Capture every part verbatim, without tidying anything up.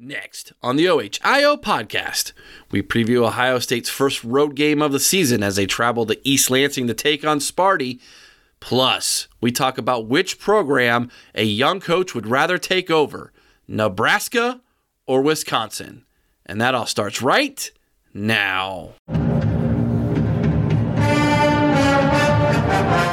Next, on the O H I O podcast, we preview Ohio State's first road game of the season as they travel to East Lansing to take on Sparty. Plus, we talk about which program a young coach would rather take over, Nebraska or Wisconsin. And that all starts right now.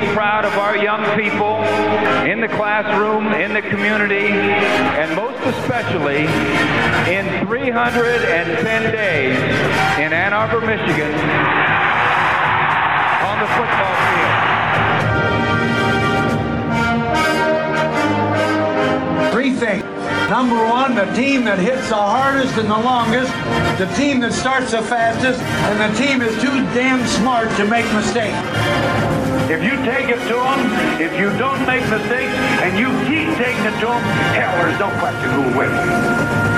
We're proud of our young people in the classroom, in the community, and most especially in three hundred ten days in Ann Arbor, Michigan. The football field. Three things. Number one, the team that hits the hardest and the longest, the team that starts the fastest, and the team is too damn smart to make mistakes. If you take it to them, if you don't make mistakes, and you keep taking it to them, hell, there's no question who will win.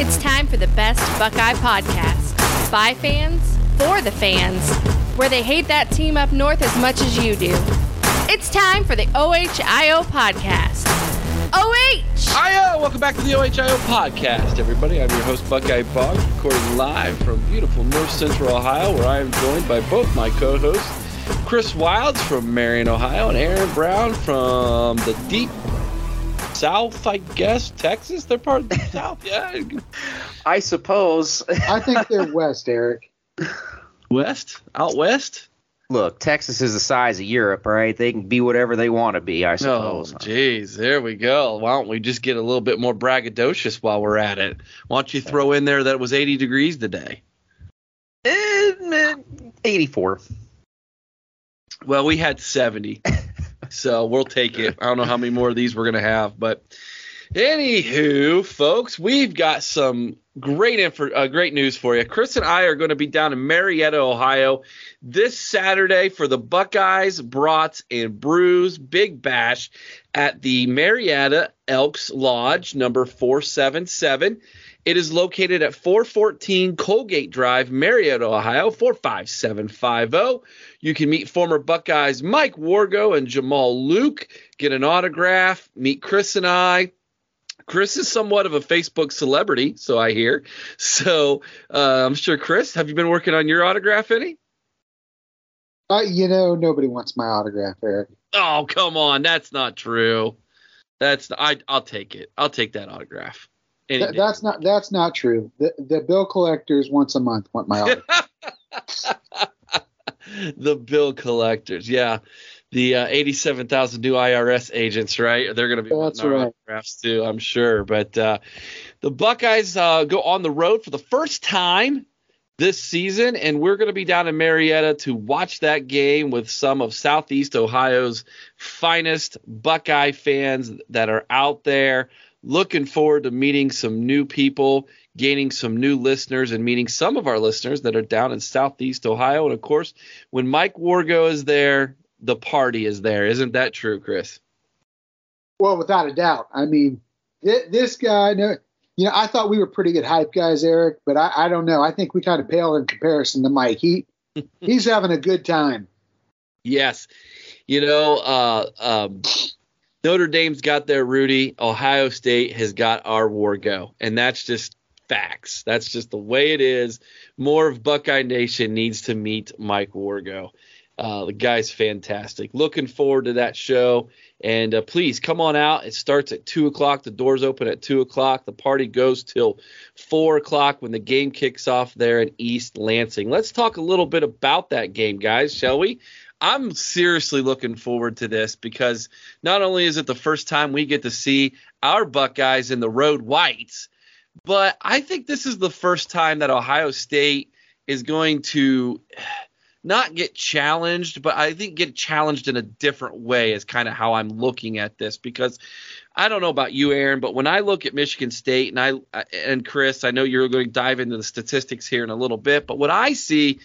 It's time for the best Buckeye podcast, by fans, for the fans, where they hate that team up north as much as you do. It's time for the O H I O podcast. O H I O! Welcome back to the O H I O podcast, everybody. I'm your host, Buckeye Bogg, recording live from beautiful north central Ohio, where I am joined by both my co-hosts, Chris Wilds from Marion, Ohio, and Aaron Brown from the deep South, I guess. Texas, they're part of the South, yeah. I suppose. I think they're West, Eric. West? Out West? Look, Texas is the size of Europe, right? They can be whatever they want to be, I suppose. Oh, geez, there we go. Why don't we just get a little bit more braggadocious while we're at it? Why don't you throw in there that it was eighty degrees today? eighty-four. Well, we had seventy. So we'll take it. I don't know how many more of these we're going to have. But anywho, folks, we've got some great info, uh, great news for you. Chris and I are going to be down in Marietta, Ohio this Saturday for the Buckeyes, Brats, and Brews Big Bash at the Marietta Elks Lodge, number four seventy-seven. It is located at four fourteen Colgate Drive, Marietta, Ohio, four five seven five zero. You can meet former Buckeyes Mike Wargo and Jamal Luke, get an autograph, meet Chris and I. Chris is somewhat of a Facebook celebrity, so I hear. So uh, I'm sure, Chris, have you been working on your autograph any? Uh, you know, nobody wants my autograph, Eric. Oh, come on. That's not true. That's I, I'll take it. I'll take that autograph. Th- that's not that's not true. The, the bill collectors once a month want my autograph. The bill collectors, yeah. The uh, eighty-seven thousand new I R S agents, right? They're going to be wanting our autographs too, I'm sure. But uh, the Buckeyes uh, go on the road for the first time this season, and we're going to be down in Marietta to watch that game with some of Southeast Ohio's finest Buckeye fans that are out there. Looking forward to meeting some new people, gaining some new listeners, and meeting some of our listeners that are down in Southeast Ohio. And, of course, when Mike Wargo is there, the party is there. Isn't that true, Chris? Well, without a doubt. I mean, th- this guy, you know, I thought we were pretty good hype guys, Eric, but I, I don't know. I think we kind of pale in comparison to Mike. He He's having a good time. Yes. You know, uh, um, Notre Dame's got their Rudy. Ohio State has got our Wargo, and that's just facts. That's just the way it is. More of Buckeye Nation needs to meet Mike Wargo. Uh, the guy's fantastic. Looking forward to that show. And uh, please come on out. It starts at two o'clock. The doors open at two o'clock. The party goes till four o'clock when the game kicks off there in East Lansing. Let's talk a little bit about that game, guys, shall we? I'm seriously looking forward to this because not only is it the first time we get to see our Buckeyes in the road whites, but I think this is the first time that Ohio State is going to not get challenged, but I think get challenged in a different way is kind of how I'm looking at this, because I don't know about you, Aaron, but when I look at Michigan State, and I and Chris, I know you're going to dive into the statistics here in a little bit, but what I see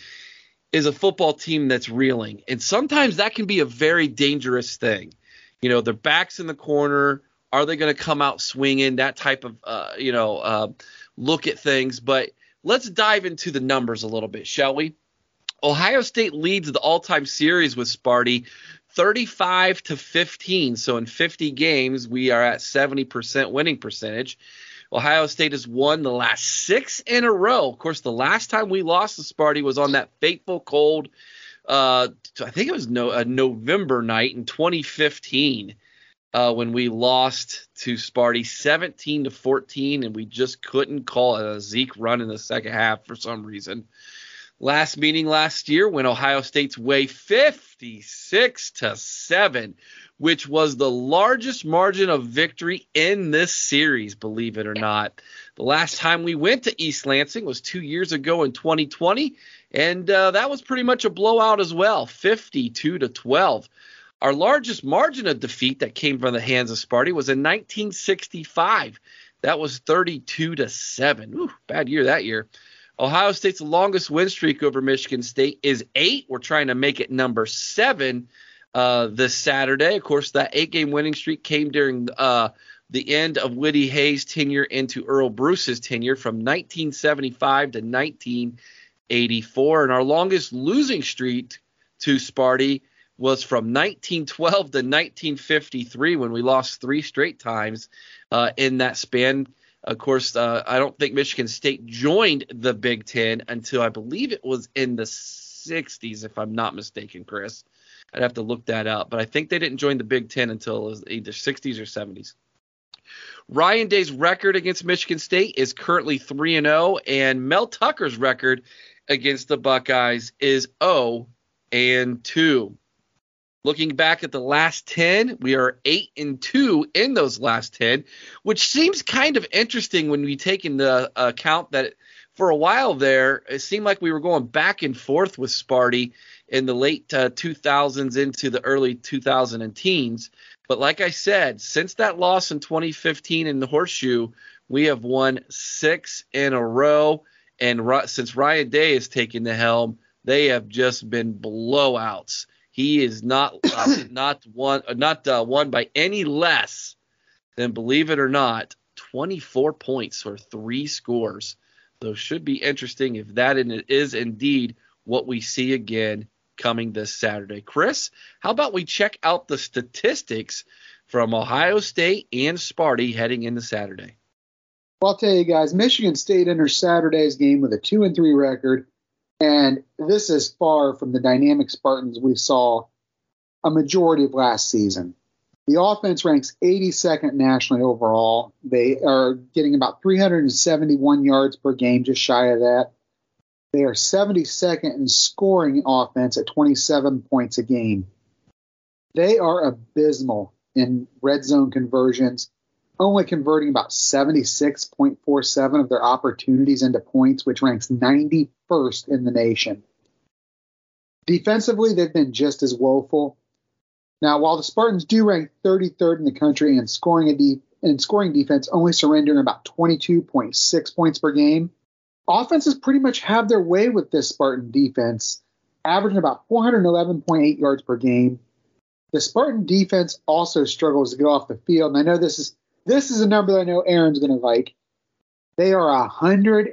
is a football team that's reeling, and sometimes that can be a very dangerous thing. You know, their back's in the corner. Are they going to come out swinging? That type of, uh, you know, uh, look at things. But let's dive into the numbers a little bit, shall we? Ohio State leads the all-time series with Sparty thirty-five to fifteen. So in fifty games, we are at seventy percent winning percentage. Ohio State has won the last six in a row. Of course, the last time we lost to Sparty was on that fateful cold, uh, I think it was no, a November night in twenty fifteen uh, when we lost to Sparty seventeen to fourteen, and we just couldn't call a Zeke run in the second half for some reason. Last meeting last year when Ohio State's way fifty-six to seven, which was the largest margin of victory in this series, believe it or not. The last time we went to East Lansing was two years ago in twenty twenty, and uh, that was pretty much a blowout as well, fifty-two to twelve. Our largest margin of defeat that came from the hands of Sparty was in nineteen sixty-five. That was thirty-two to seven. Ooh, bad year that year. Ohio State's longest win streak over Michigan State is eight. We're trying to make it number seven uh, this Saturday. Of course, that eight-game winning streak came during uh, the end of Woody Hayes' tenure into Earl Bruce's tenure from nineteen seventy-five to nineteen eighty-four. And our longest losing streak to Sparty was from nineteen twelve to nineteen fifty-three, when we lost three straight times uh, in that span. Of course, uh, I don't think Michigan State joined the Big Ten until I believe it was in the sixties, if I'm not mistaken, Chris. I'd have to look that up. But I think they didn't join the Big Ten until it was either sixties or seventies. Ryan Day's record against Michigan State is currently three and oh, and Mel Tucker's record against the Buckeyes is oh and two. Looking back at the last ten, we are eight and two in those last ten, which seems kind of interesting when we take into account that for a while there, it seemed like we were going back and forth with Sparty in the late uh, two thousands into the early two thousand teens. But like I said, since that loss in twenty fifteen in the Horseshoe, we have won six in a row. And ro- since Ryan Day has taken the helm, they have just been blowouts. He is not uh, not one not uh, won by any less than, believe it or not, twenty-four points or three scores. Though should be interesting if that is indeed what we see again coming this Saturday. Chris, how about we check out the statistics from Ohio State and Sparty heading into Saturday? Well, I'll tell you guys, Michigan State enters Saturday's game with a two and three record. And this is far from the dynamic Spartans we saw a majority of last season. The offense ranks eighty-second nationally overall. They are getting about three hundred seventy-one yards per game, just shy of that. They are seventy-second in scoring offense at twenty-seven points a game. They are abysmal in red zone conversions, only converting about seventy-six point four seven of their opportunities into points, which ranks ninety-first in the nation. Defensively, they've been just as woeful. Now, while the Spartans do rank thirty-third in the country in scoring, a de- in scoring defense, only surrendering about twenty-two point six points per game, offenses pretty much have their way with this Spartan defense, averaging about four hundred eleven point eight yards per game. The Spartan defense also struggles to get off the field, and I know this is This is a number that I know Aaron's going to like. They are one hundred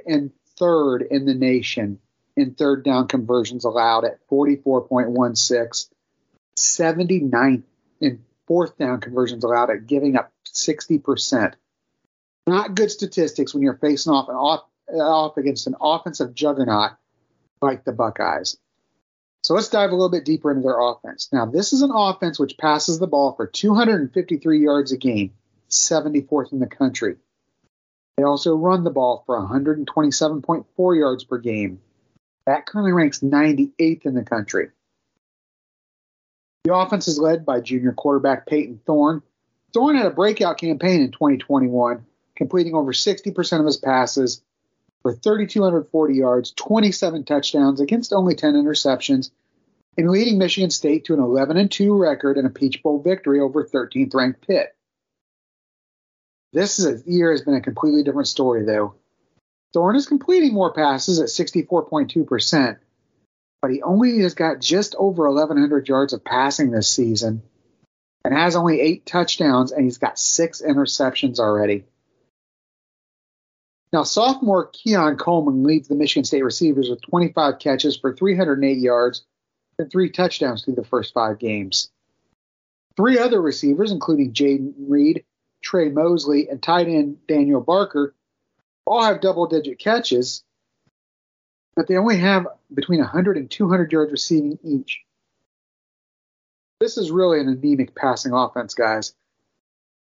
third in the nation in third down conversions allowed at forty-four point one six, seventy-ninth in fourth down conversions allowed at giving up sixty percent. Not good statistics when you're facing off, and off, off against an offensive juggernaut like the Buckeyes. So let's dive a little bit deeper into their offense. Now, this is an offense which passes the ball for two hundred fifty-three yards a game, seventy-fourth in the country. They also run the ball for one hundred twenty-seven point four yards per game. That currently ranks ninety-eighth in the country. The offense is led by junior quarterback Peyton Thorne. Thorne had a breakout campaign in twenty twenty-one, completing over sixty percent of his passes, for three thousand two hundred forty yards, twenty-seven touchdowns against only ten interceptions, and leading Michigan State to an eleven and two record and a Peach Bowl victory over thirteenth-ranked Pitt. This is a, year has been a completely different story, though. Thorne is completing more passes at sixty-four point two percent, but he only has got just over eleven hundred yards of passing this season and has only eight touchdowns, and he's got six interceptions already. Now, sophomore Keon Coleman leads the Michigan State receivers with twenty-five catches for three hundred eight yards and three touchdowns through the first five games. Three other receivers, including Jaden Reed, Trey Mosley, and tight end Daniel Barker, all have double-digit catches, but they only have between one hundred and two hundred yards receiving each. This is really an anemic passing offense, guys.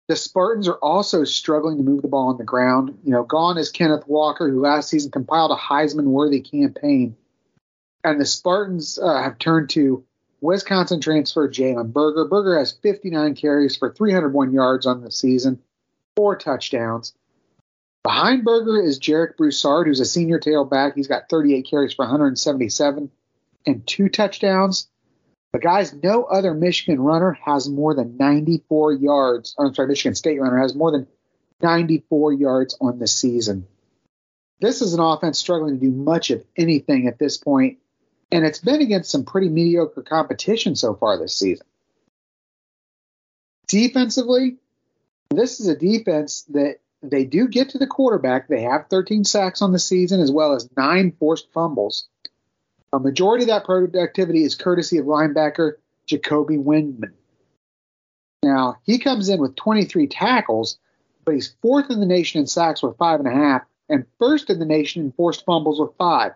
The Spartans are also struggling to move the ball on the ground. You know, gone is Kenneth Walker, who last season compiled a Heisman-worthy campaign. And the Spartans uh, have turned to Wisconsin transfer Jalen Berger. Berger has fifty-nine carries for three hundred one yards on the season, four touchdowns. Behind Berger is Jarek Broussard, who's a senior tailback. He's got thirty-eight carries for one hundred seventy-seven and two touchdowns. But, guys, no other Michigan runner has more than ninety-four yards. I'm sorry, Michigan State runner has more than ninety-four yards on the season. This is an offense struggling to do much of anything at this point, and it's been against some pretty mediocre competition so far this season. Defensively, this is a defense that they do get to the quarterback. They have thirteen sacks on the season as well as nine forced fumbles. A majority of that productivity is courtesy of linebacker Jacoby Windman. Now, he comes in with twenty-three tackles, but he's fourth in the nation in sacks with five and a half and first in the nation in forced fumbles with five.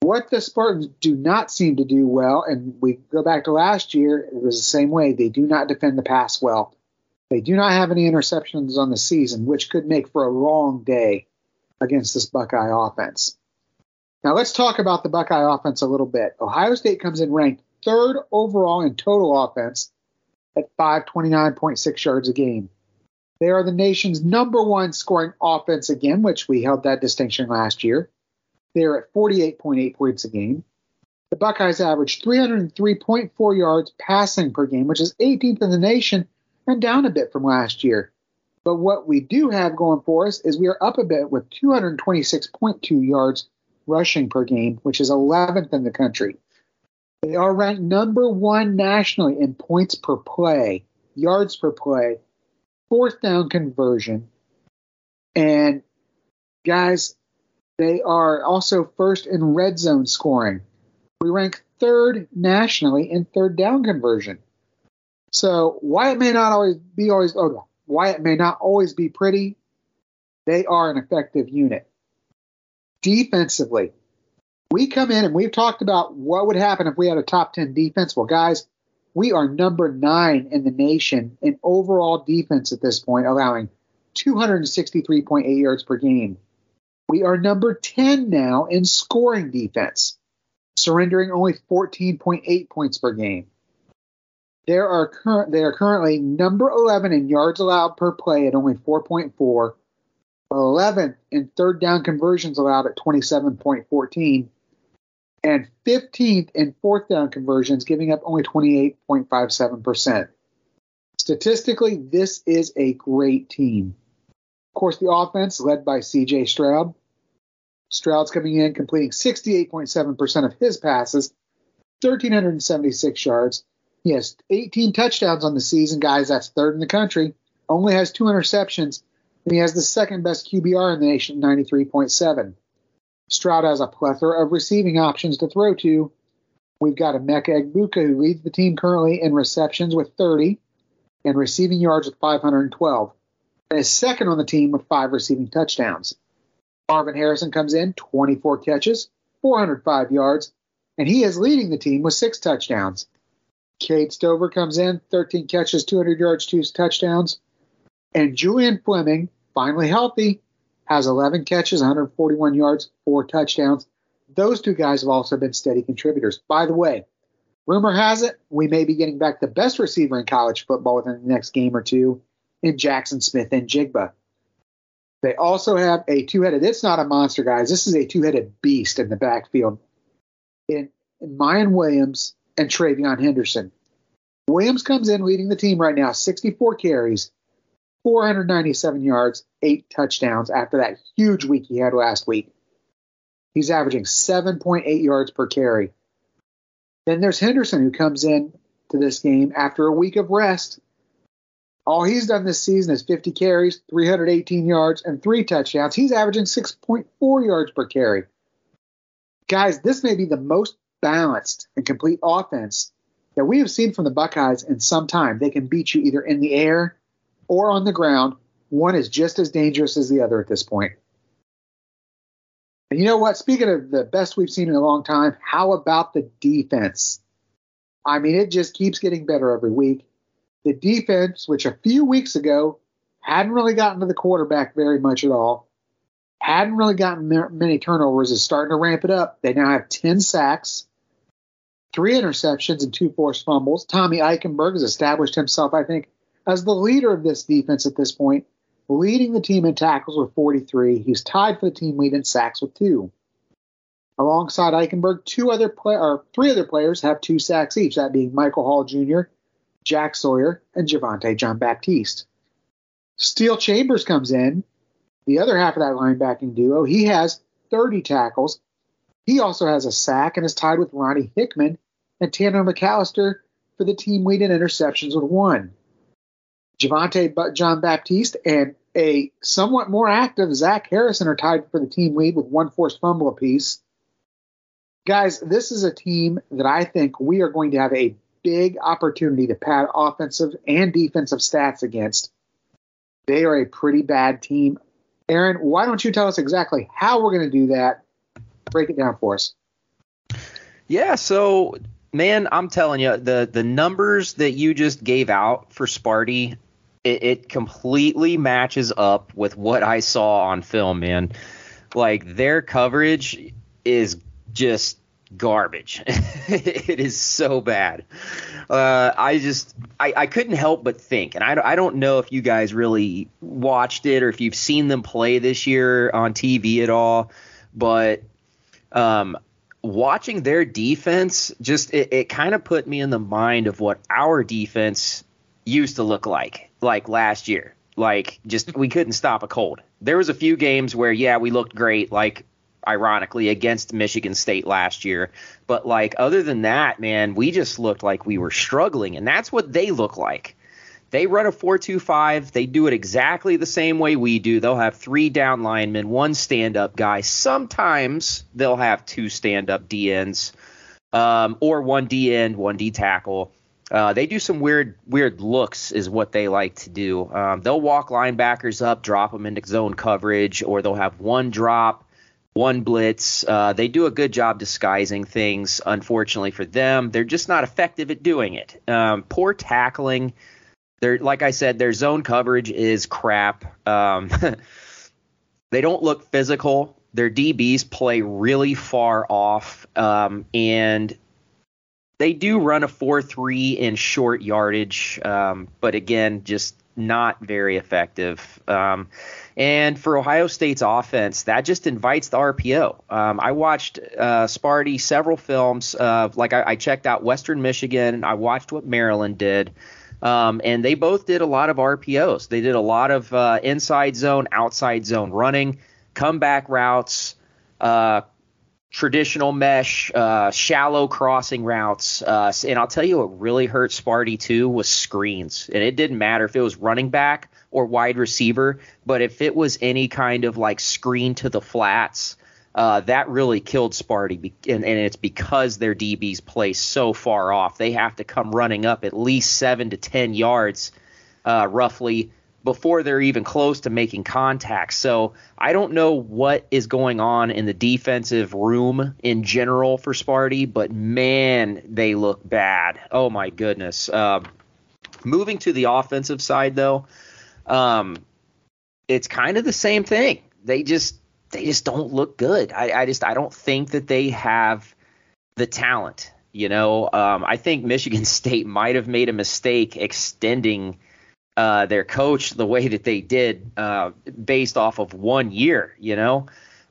What the Spartans do not seem to do well, and we go back to last year, it was the same way. They do not defend the pass well. They do not have any interceptions on the season, which could make for a long day against this Buckeye offense. Now let's talk about the Buckeye offense a little bit. Ohio State comes in ranked third overall in total offense at five twenty-nine point six yards a game. They are the nation's number one scoring offense again, which we held that distinction last year. They are at forty-eight point eight points a game. The Buckeyes average three hundred three point four yards passing per game, which is eighteenth in the nation, and down a bit from last year. But what we do have going for us is we are up a bit with two hundred twenty-six point two yards rushing per game, which is eleventh in the country. They are ranked number one nationally in points per play, yards per play, fourth down conversion, and, guys, they are also first in red zone scoring. We rank third nationally in third down conversion. So why it may not always be always oh, why it may not always be pretty, they are an effective unit. Defensively, we come in and we've talked about what would happen if we had a top ten defense. Well, guys, we are number nine in the nation in overall defense at this point, allowing two hundred sixty-three point eight yards per game. We are number ten now in scoring defense, surrendering only fourteen point eight points per game. There are current they are currently number eleven in yards allowed per play at only four point four, eleventh in third down conversions allowed at twenty-seven point one four, and fifteenth in fourth down conversions, giving up only twenty-eight point five seven percent. Statistically, this is a great team. Of course, the offense led by C J. Stroud. Stroud's coming in completing sixty-eight point seven percent of his passes, one thousand three hundred seventy-six yards. He has eighteen touchdowns on the season, guys. That's third in the country. Only has two interceptions, and he has the second-best Q B R in the nation, ninety-three point seven. Stroud has a plethora of receiving options to throw to. We've got Emeka Egbuka, who leads the team currently in receptions with thirty and receiving yards with five hundred twelve, and is second on the team with five receiving touchdowns. Marvin Harrison comes in, twenty-four catches, four hundred five yards, and he is leading the team with six touchdowns. Cade Stover comes in, thirteen catches, two hundred yards, two touchdowns. And Julian Fleming, finally healthy, has eleven catches, one hundred forty-one yards, four touchdowns. Those two guys have also been steady contributors. By the way, rumor has it we may be getting back the best receiver in college football within the next game or two in Jackson Smith and Jigba. They also have a two-headed – it's not a monster, guys. This is a two-headed beast in the backfield in, in Mayan Williams and TreVeyon Henderson. Williams comes in leading the team right now, sixty-four carries, four hundred ninety-seven yards, eight touchdowns after that huge week he had last week. He's averaging seven point eight yards per carry. Then there's Henderson, who comes in to this game after a week of rest. All he's done this season is fifty carries, three hundred eighteen yards, and three touchdowns. He's averaging six point four yards per carry. Guys, this may be the most balanced and complete offense that we have seen from the Buckeyes in some time. They can beat you either in the air or on the ground. One is just as dangerous as the other at this point. And you know what? Speaking of the best we've seen in a long time, how about the defense? I mean, it just keeps getting better every week. The defense, which a few weeks ago hadn't really gotten to the quarterback very much at all, hadn't really gotten many turnovers, is starting to ramp it up. They now have ten sacks, three interceptions, and two forced fumbles. Tommy Eichenberg has established himself, I think, as the leader of this defense at this point, leading the team in tackles with forty-three. He's tied for the team lead in sacks with two. Alongside Eichenberg, two other play- or three other players have two sacks each, that being Michael Hall Junior, Jack Sawyer, and Javontae Jean-Baptiste. Steel Chambers comes in, the other half of that linebacking duo. He has thirty tackles. He also has a sack and is tied with Ronnie Hickman and Tanner McAllister for the team lead in interceptions with one. Javontae Jean-Baptiste and a somewhat more active Zach Harrison are tied for the team lead with one forced fumble apiece. Guys, this is a team that I think we are going to have a big opportunity to pad offensive and defensive stats against. They are a pretty bad team. Aaron, why don't you tell us exactly how we're going to do that? Break it down for us. Yeah, so, man, I'm telling you, the, the numbers that you just gave out for Sparty, it, it completely matches up with what I saw on film, man. Like, their coverage is just garbage. It is so bad. Uh, I just I, I couldn't help but think, and I, I don't know if you guys really watched it or if you've seen them play this year on T V at all, but um, watching their defense, just it, it kind of put me in the mind of what our defense used to look like, like last year. Like, just we couldn't stop a cold. There was a few games where, yeah, we looked great, like ironically against Michigan State last year, but like other than that, man, we just looked like we were struggling, and that's what they look like. They run a four two five. They do it exactly the same way we do. They'll have three down linemen, one stand-up guy. Sometimes they'll have two stand-up D-ends, um, or one D-end, one D-tackle. Uh, they do some weird, weird looks is what they like to do. Um, they'll walk linebackers up, drop them into zone coverage, or they'll have one drop, one blitz. Uh, they do a good job disguising things. Unfortunately for them, they're just not effective at doing it. Um, poor tackling. They're, like I said, their zone coverage is crap. Um, they don't look physical. Their D Bs play really far off, um, and they do run a four three in short yardage, um, but again, just not very effective. Um, and for Ohio State's offense, that just invites the R P O. Um, I watched uh, Sparty several films. Uh, like I, I checked out Western Michigan. I watched what Maryland did. Um, and they both did a lot of R P Os. They did a lot of uh, inside zone, outside zone running, comeback routes, uh, traditional mesh, uh, shallow crossing routes. Uh, and I'll tell you what really hurt Sparty too was screens. And it didn't matter if it was running back or wide receiver, but if it was any kind of like screen to the flats, uh, that really killed Sparty. Be- and, and it's because their D Bs play so far off. They have to come running up at least seven to ten yards uh, roughly before they're even close to making contact. So I don't know what is going on in the defensive room in general for Sparty, but man, they look bad. Oh my goodness. Uh, moving to the offensive side though, um, it's kind of the same thing. They just, they just don't look good. I, I just, I don't think that they have the talent, you know? Um, I think Michigan State might've made a mistake extending uh, their coach the way that they did uh, based off of one year. You know,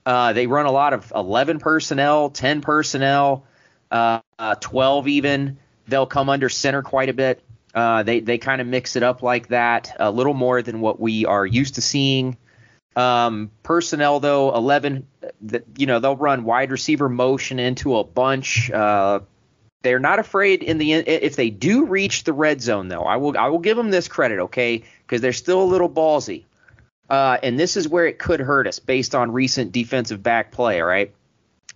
uh, they run a lot of eleven personnel, ten personnel, uh, uh, twelve even. They'll come under center quite a bit. Uh, they they kind of mix it up like that, a little more than what we are used to seeing. Um, personnel, though, eleven, the, you know, they'll run wide receiver motion into a bunch. Uh, they're not afraid in the if they do reach the red zone, though. I will I will give them this credit, OK, because they're still a little ballsy. Uh, and this is where it could hurt us based on recent defensive back play. All right.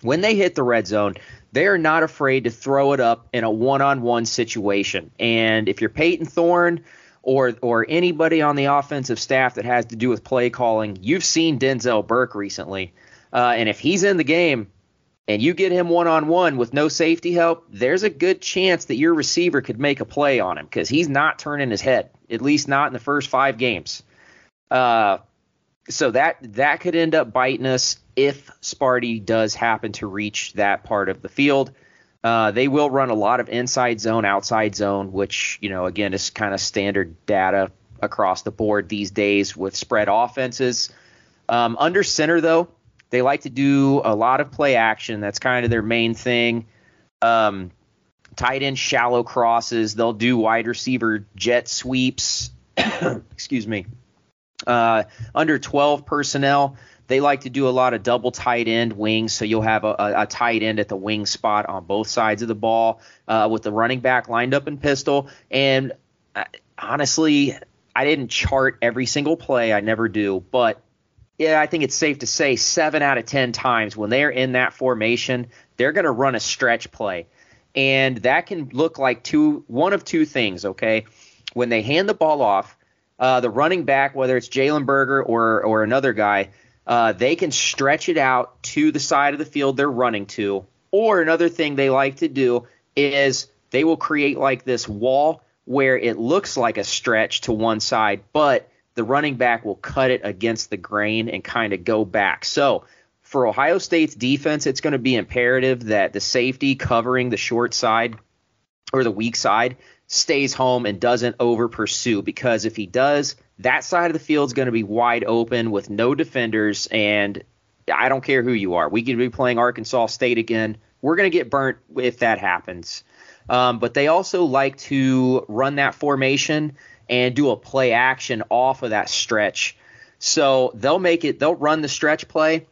When they hit the red zone, they are not afraid to throw it up in a one-on-one situation. And if you're Peyton Thorne or or anybody on the offensive staff that has to do with play calling, you've seen Denzel Burke recently. Uh, and if he's in the game and you get him one-on-one with no safety help, there's a good chance that your receiver could make a play on him because he's not turning his head, at least not in the first five games. Uh, so that that could end up biting us. If Sparty does happen to reach that part of the field, uh, they will run a lot of inside zone, outside zone, which, you know, again, is kind of standard data across the board these days with spread offenses. Um, under center, though, they like to do a lot of play action. That's kind of their main thing. Um, tight end shallow crosses. They'll do wide receiver jet sweeps. Excuse me. Uh, under twelve personnel, they like to do a lot of double tight end wings, so you'll have a, a, a tight end at the wing spot on both sides of the ball uh, with the running back lined up in pistol. And uh, honestly, I didn't chart every single play. I never do. But, yeah, I think it's safe to say seven out of ten times when they're in that formation, they're going to run a stretch play. And that can look like two, one of two things, okay? When they hand the ball off, uh, the running back, whether it's Jalen Berger or or another guy, Uh, they can stretch it out to the side of the field they're running to. Or another thing they like to do is they will create like this wall where it looks like a stretch to one side, but the running back will cut it against the grain and kind of go back. So for Ohio State's defense, it's going to be imperative that the safety covering the short side or the weak side stays home and doesn't over pursue, because if he does, that side of the field is going to be wide open with no defenders, and I don't care who you are. We could be playing Arkansas State again. We're going to get burnt if that happens. Um, but they also like to run that formation and do a play action off of that stretch. So they'll make it. They'll run the stretch play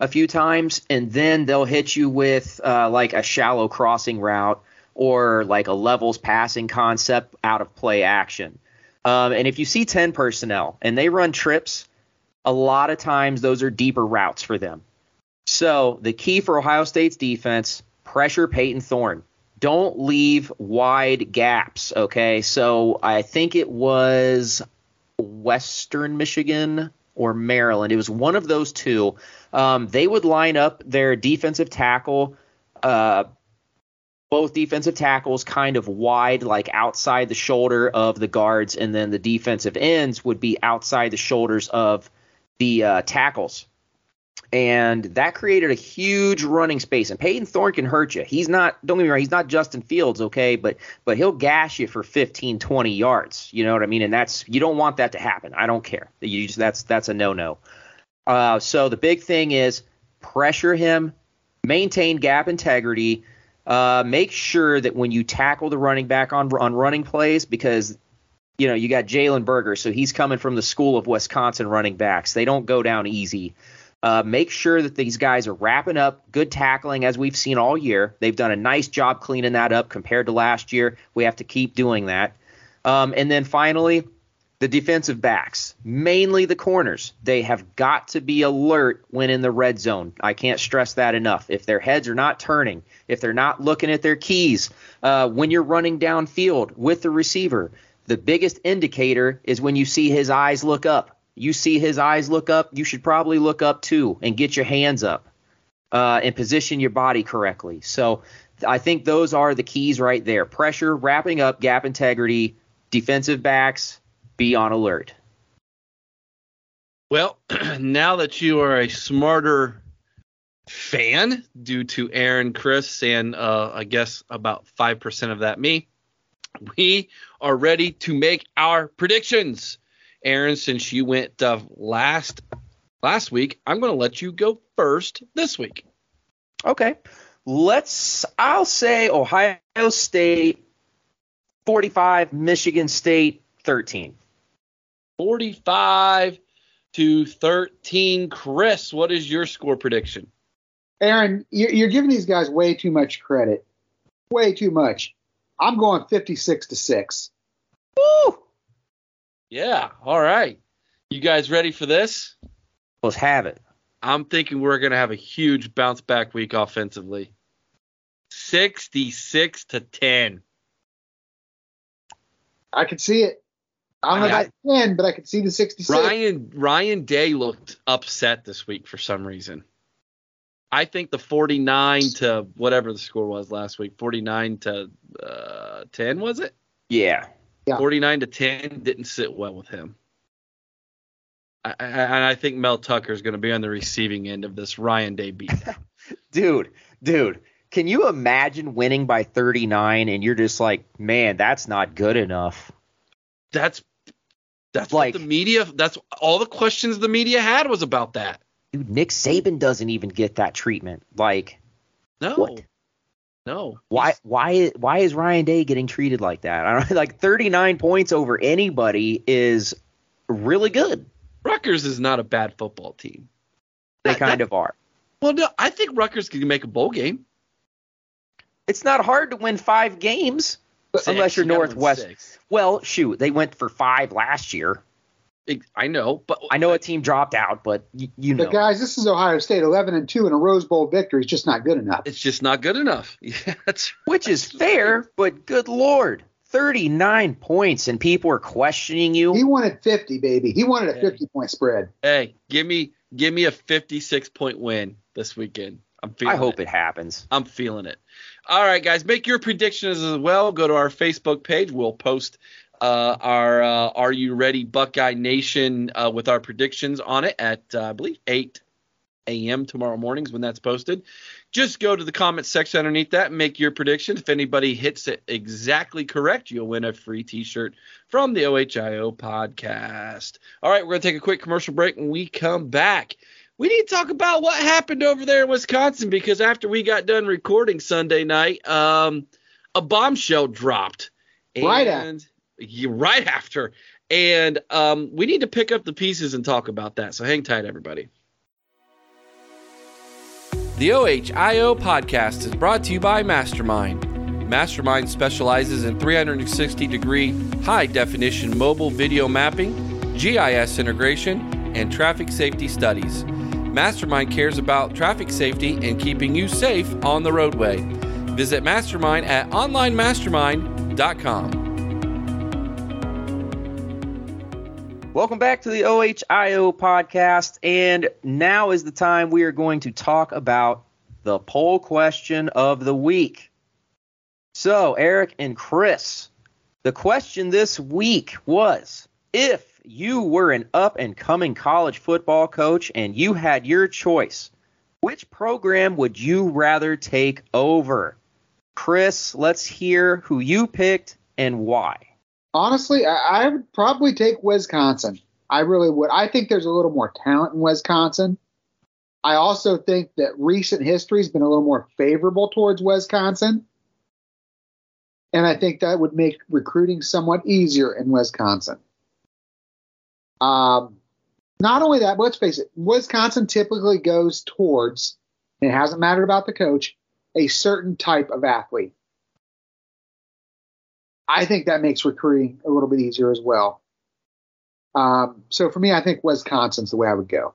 a few times, and then they'll hit you with uh, like a shallow crossing route or like a levels passing concept out of play action. Um, and if you see ten personnel and they run trips, a lot of times those are deeper routes for them. So the key for Ohio State's defense, pressure Peyton Thorne. Don't leave wide gaps, okay? So I think it was Western Michigan or Maryland. It was one of those two. Um, they would line up their defensive tackle, uh, both defensive tackles kind of wide, like outside the shoulder of the guards, and then the defensive ends would be outside the shoulders of the uh, tackles. And that created a huge running space. And Peyton Thorne can hurt you. He's not, don't get me wrong, he's not Justin Fields, okay, but but he'll gash you for fifteen, twenty yards. You know what I mean? And that's, you don't want that to happen. I don't care. You just, that's, that's a no-no. Uh, so the big thing is pressure him, maintain gap integrity. Uh, make sure that when you tackle the running back on on running plays, because, you know, you got Jalen Berger, so he's coming from the school of Wisconsin running backs. They don't go down easy. Uh, make sure that these guys are wrapping up good tackling, as we've seen all year. They've done a nice job cleaning that up compared to last year. We have to keep doing that. Um, and then finally, the defensive backs, mainly the corners, they have got to be alert when in the red zone. I can't stress that enough. If their heads are not turning, if they're not looking at their keys, uh, when you're running downfield with the receiver, the biggest indicator is when you see his eyes look up. You see his eyes look up, you should probably look up too and get your hands up uh, and position your body correctly. So I think those are the keys right there. Pressure, wrapping up, gap integrity, defensive backs, be on alert. Well, now that you are a smarter fan due to Aaron, Chris, and uh, I guess about five percent of that me, we are ready to make our predictions. Aaron, since you went uh, last last week, I'm going to let you go first this week. Okay. Let's – I'll say Ohio State forty-five, Michigan State thirteen. forty-five to thirteen. Chris, what is your score prediction? Aaron, you're giving these guys way too much credit. Way too much. I'm going fifty-six to six. Woo! Yeah, all right. You guys ready for this? Let's have it. I'm thinking we're going to have a huge bounce back week offensively. sixty-six to ten. I can see it. I don't know about ten, but I can see the sixty-six. Ryan Ryan Day looked upset this week for some reason. I think the forty-nine to whatever the score was last week, forty-nine to ten, was it? Yeah. yeah. forty-nine to ten didn't sit well with him. I, I, and I think Mel Tucker is going to be on the receiving end of this Ryan Day beat. dude, dude, can you imagine winning by thirty-nine and you're just like, man, that's not good enough? That's that's like what the media. That's all the questions the media had was about that. Dude, Nick Saban doesn't even get that treatment. Like, no, what? no. Why why why is Ryan Day getting treated like that? I don't, like thirty-nine points over anybody is really good. Rutgers is not a bad football team. They kind of are. Well, no, I think Rutgers can make a bowl game. It's not hard to win five games six, unless you're Northwestern. Well, shoot, they went for five last year. I know, but I know a team dropped out, but you, you know. But guys, this is Ohio State, eleven and two, and a Rose Bowl victory is just not good enough. It's just not good enough. Yeah, that's right. Which is fair, but good Lord. thirty-nine points and people are questioning you. He wanted fifty, baby. He wanted a fifty-point spread. Hey, give me give me a fifty-six-point win this weekend. I'm feeling it. I hope it happens. I'm feeling it. All right, guys, make your predictions as well. Go to our Facebook page. We'll post uh, our uh, Are You Ready Buckeye Nation uh, with our predictions on it at, uh, I believe, eight a.m. tomorrow mornings when that's posted. Just go to the comments section underneath that and make your predictions. If anybody hits it exactly correct, you'll win a free t-shirt from the O H I O podcast. All right, we're going to take a quick commercial break. When we come back, we need to talk about what happened over there in Wisconsin, because after we got done recording Sunday night, um, a bombshell dropped. And right after. Right after. And um, we need to pick up the pieces and talk about that. So hang tight, everybody. The O H I O podcast is brought to you by Mastermind. Mastermind specializes in three sixty degree high-definition mobile video mapping, G I S integration, and traffic safety studies. Mastermind cares about traffic safety and keeping you safe on the roadway. Visit Mastermind at online mastermind dot com. Welcome back to the O H I O podcast, and now is the time we are going to talk about the poll question of the week. So, Eric and Chris, the question this week was, if you were an up-and-coming college football coach and you had your choice, which program would you rather take over? Chris, let's hear who you picked and why. Honestly, I, I would probably take Wisconsin. I really would. I think there's a little more talent in Wisconsin. I also think that recent history has been a little more favorable towards Wisconsin. And I think that would make recruiting somewhat easier in Wisconsin. Um, not only that, but let's face it, Wisconsin typically goes towards, and it hasn't mattered about the coach, a certain type of athlete. I think that makes recruiting a little bit easier as well. Um, so for me, I think Wisconsin's the way I would go.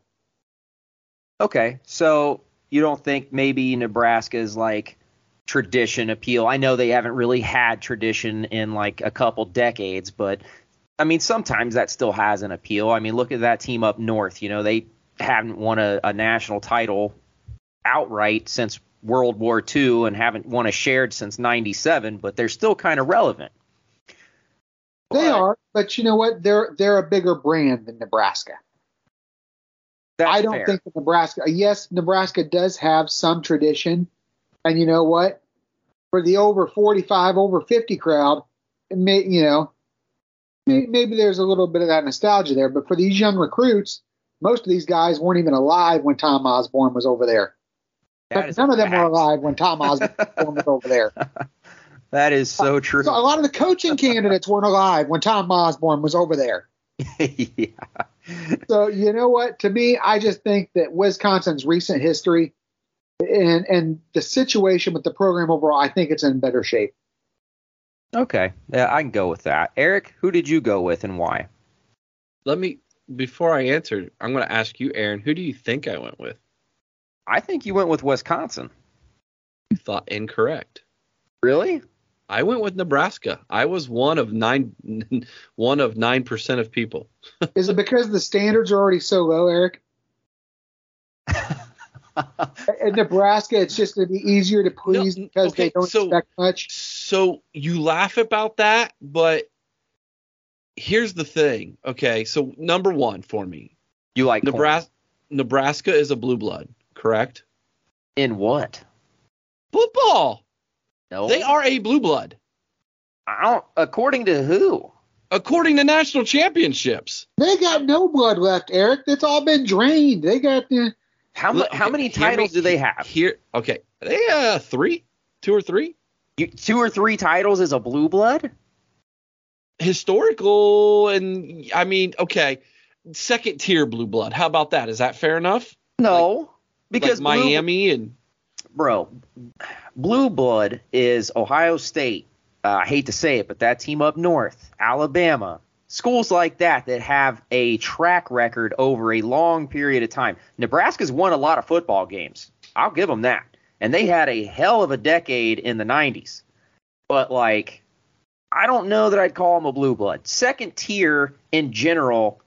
Okay, so you don't think maybe Nebraska's like tradition appeal? I know they haven't really had tradition in like a couple decades, but I mean sometimes that still has an appeal. I mean look at that team up north. You know they haven't won a, a national title outright since World War Two and haven't won a shared since ninety-seven, but they're still kind of relevant. They but, are, but you know what? They're they're a bigger brand than Nebraska. That's I don't fair. think that Nebraska. Yes, Nebraska does have some tradition, and you know what? For the over forty-five, over fifty crowd, may, you know, maybe, maybe there's a little bit of that nostalgia there. But for these young recruits, most of these guys weren't even alive when Tom Osborne was over there. But none of them were alive when Tom Osborne was over there. That is so true. So a lot of the coaching candidates weren't alive when Tom Osborne was over there. Yeah. So, you know what? To me, I just think that Wisconsin's recent history and and the situation with the program overall, I think it's in better shape. Okay. Yeah, I can go with that. Eric, who did you go with and why? Let me, before I answer, I'm going to ask you, Aaron, who do you think I went with? I think you went with Wisconsin. You thought incorrect. Really? I went with Nebraska. I was one of nine, one of nine percent of people. Is it because the standards are already so low, Eric? In Nebraska, it's just going to be easier to please no, because okay, they don't so, expect much. So you laugh about that, but here's the thing. Okay, so number one for me, you like Nebraska. Corn. Nebraska is a blue blood, correct? In what? Football. No. They are a blue blood. I don't, according to who? According to national championships. They got no blood left, Eric. That's all been drained. They got the how mu- okay, how many titles me, do they have? Here, okay, they uh three, two or three. You, two or three titles is a blue blood. Historical and I mean, okay, second tier blue blood. How about that? Is that fair enough? No, like, because like Miami blue- and. Bro, blue blood is Ohio State. Uh, I hate to say it, but that team up north, Alabama, schools like that that have a track record over a long period of time. Nebraska's won a lot of football games. I'll give them that. And they had a hell of a decade in the nineties. But, like, I don't know that I'd call them a blue blood. Second tier in general,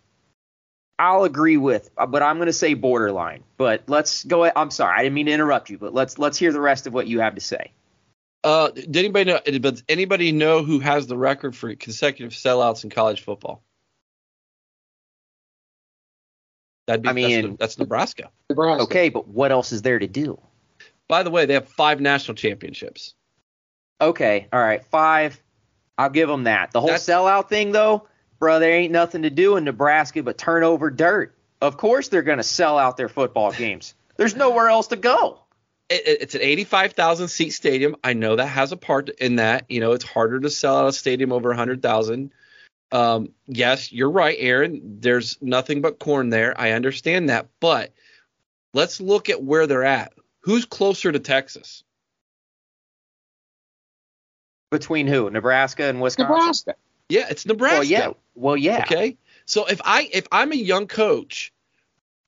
I'll agree with, but I'm going to say borderline. But let's go. I'm sorry, I didn't mean to interrupt you, but let's let's hear the rest of what you have to say. Uh, did anybody know? Does anybody know who has the record for consecutive sellouts in college football? That'd be. I mean, that's, that's Nebraska. Nebraska. Okay, but what else is there to do? By the way, they have five national championships. Okay, all right, five. I'll give them that. The whole that's, sellout thing, though. Bro, there ain't nothing to do in Nebraska but turn over dirt. Of course they're going to sell out their football games. There's nowhere else to go. It, it, it's an eighty-five thousand seat stadium. I know that has a part in that. You know, it's harder to sell out a stadium over one hundred thousand. Um, yes, you're right, Aaron. There's nothing but corn there. I understand that. But let's look at where they're at. Who's closer to Texas? Between who? Nebraska and Wisconsin? Nebraska. Yeah, it's Nebraska. Well, yeah. Well, yeah. Okay. So if I if I'm a young coach,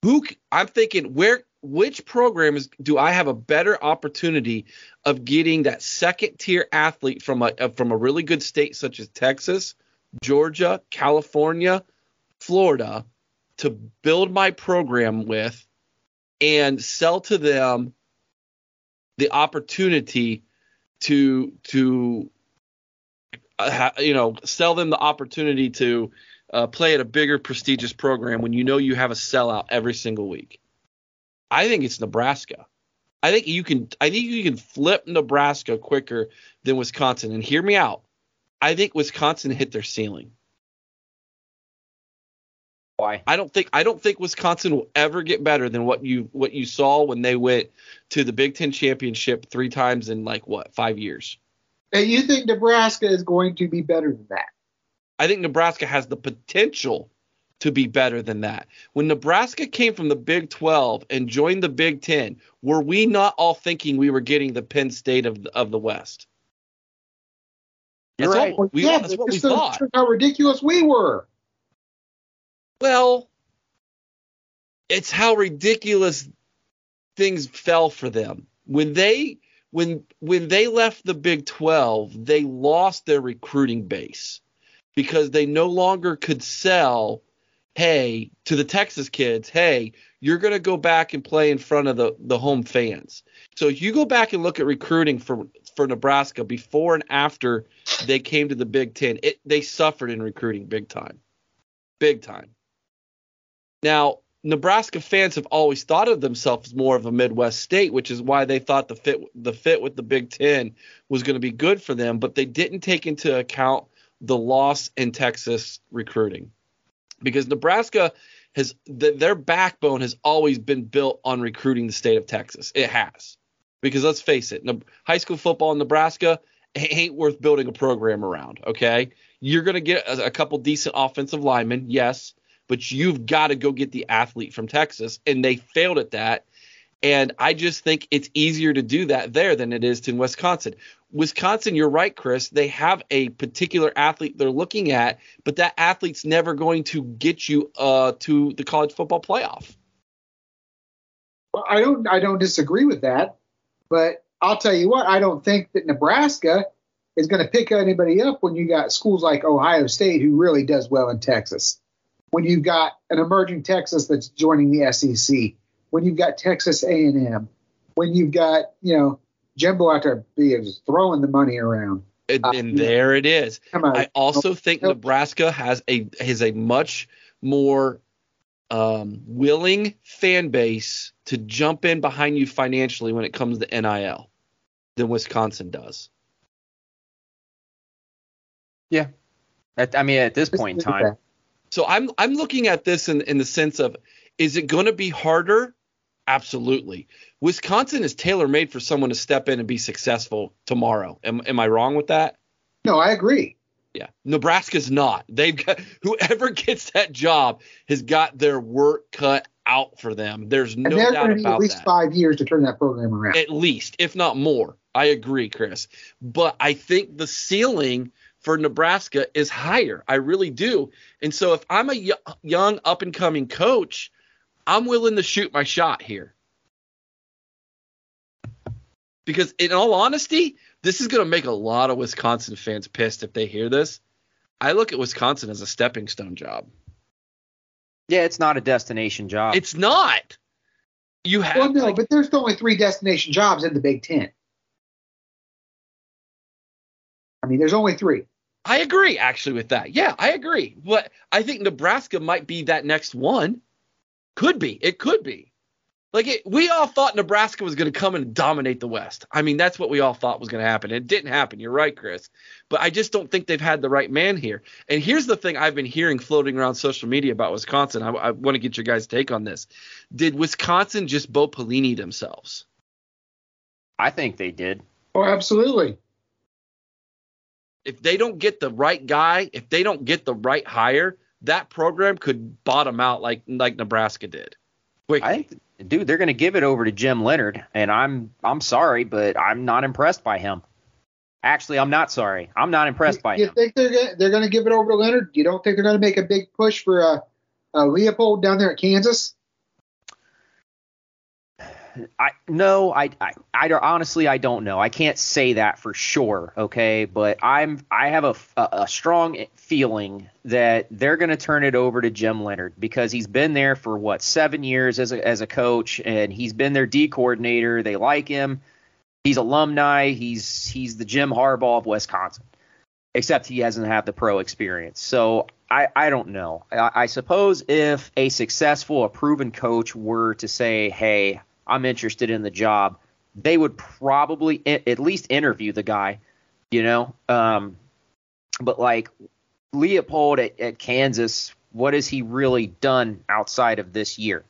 who I'm thinking where which program is do I have a better opportunity of getting that second tier athlete from a from a really good state such as Texas, Georgia, California, Florida to build my program with and sell to them the opportunity to to Uh, you know, sell them the opportunity to uh, play at a bigger, prestigious program when you know you have a sellout every single week. I think it's Nebraska. I think you can. I think you can flip Nebraska quicker than Wisconsin. And hear me out. I think Wisconsin hit their ceiling. Why? I don't think. I don't think Wisconsin will ever get better than what you what you saw when they went to the Big Ten championship three times in like what five years. And you think Nebraska is going to be better than that? I think Nebraska has the potential to be better than that. When Nebraska came from the Big twelve and joined the Big Ten, were we not all thinking we were getting the Penn State of the, of the West? That's right. All, well, we, yeah, that's what we so thought. How ridiculous we were. Well, it's how ridiculous things fell for them. When they... When when they left the Big twelve, they lost their recruiting base because they no longer could sell, hey, to the Texas kids, hey, you're going to go back and play in front of the, the home fans. So if you go back and look at recruiting for, for Nebraska before and after they came to the Big Ten, it, they suffered in recruiting big time. Big time. Now, Nebraska fans have always thought of themselves as more of a Midwest state, which is why they thought the fit the fit with the Big Ten was going to be good for them, but they didn't take into account the loss in Texas recruiting, because Nebraska has th- their backbone has always been built on recruiting the state of Texas. It has, because let's face it, ne- high school football in Nebraska ain't worth building a program around. OK, you're going to get a, a couple decent offensive linemen. Yes. But you've got to go get the athlete from Texas. And they failed at that. And I just think it's easier to do that there than it is in Wisconsin. Wisconsin, you're right, Chris. They have a particular athlete they're looking at, but that athlete's never going to get you uh, to the college football playoff. Well, I don't, I don't disagree with that. But I'll tell you what, I don't think that Nebraska is going to pick anybody up when you got schools like Ohio State, who really does well in Texas. When you've got an emerging Texas that's joining the S E C, when you've got Texas A and M, when you've got, you know, Jimbo out there throwing the money around. And, uh, and there know. It is. I also think Help. Nebraska has a has a much more um, willing fan base to jump in behind you financially when it comes to N I L than Wisconsin does. Yeah. At, I mean, at this Just point in time. So I'm I'm looking at this in, in the sense of, is it going to be harder? Absolutely. Wisconsin is tailor-made for someone to step in and be successful tomorrow. Am am I wrong with that? No, I agree. Yeah. Nebraska's not. They've got, whoever gets that job has got their work cut out for them. There's no doubt about that. And they're going to need at least five years to turn that program around. At least, if not more. I agree, Chris. But I think the ceiling for Nebraska is higher. I really do. And so if I'm a y- young up and coming coach, I'm willing to shoot my shot here. Because in all honesty, this is going to make a lot of Wisconsin fans pissed if they hear this. I look at Wisconsin as a stepping stone job. Yeah, it's not a destination job. It's not. You have Well, no, like, but there's only three destination jobs in the Big Ten. I mean, there's only three. I agree, actually, with that. Yeah, I agree. But I think Nebraska might be that next one. Could be. It could be. Like, it, we all thought Nebraska was going to come and dominate the West. I mean, that's what we all thought was going to happen. It didn't happen. You're right, Chris. But I just don't think they've had the right man here. And here's the thing I've been hearing floating around social media about Wisconsin. I, I want to get your guys' take on this. Did Wisconsin just Bo Pelini themselves? I think they did. Oh, absolutely. If they don't get the right guy, if they don't get the right hire, that program could bottom out like like Nebraska did. Wait. I think, dude, they're going to give it over to Jim Leonhard, and I'm I'm sorry, but I'm not impressed by him. Actually, I'm not sorry. I'm not impressed you, by you him. You think they're gonna, they're going to give it over to Leonhard? You don't think they're going to make a big push for uh, uh, Leopold down there at Kansas? I no, I, I, I honestly, I don't know. I can't say that for sure. Okay. But I'm, I have a, a, a strong feeling that they're going to turn it over to Jim Leonhard, because he's been there for what, seven years as a, as a coach, and he's been their D coordinator. They like him. He's alumni. He's, he's the Jim Harbaugh of Wisconsin, except he hasn't had the pro experience. So I, I don't know. I, I suppose if a successful, a proven coach were to say, hey, I'm interested in the job, they would probably at least interview the guy, you know. Um, but like Leopold at, at Kansas, what has he really done outside of this year?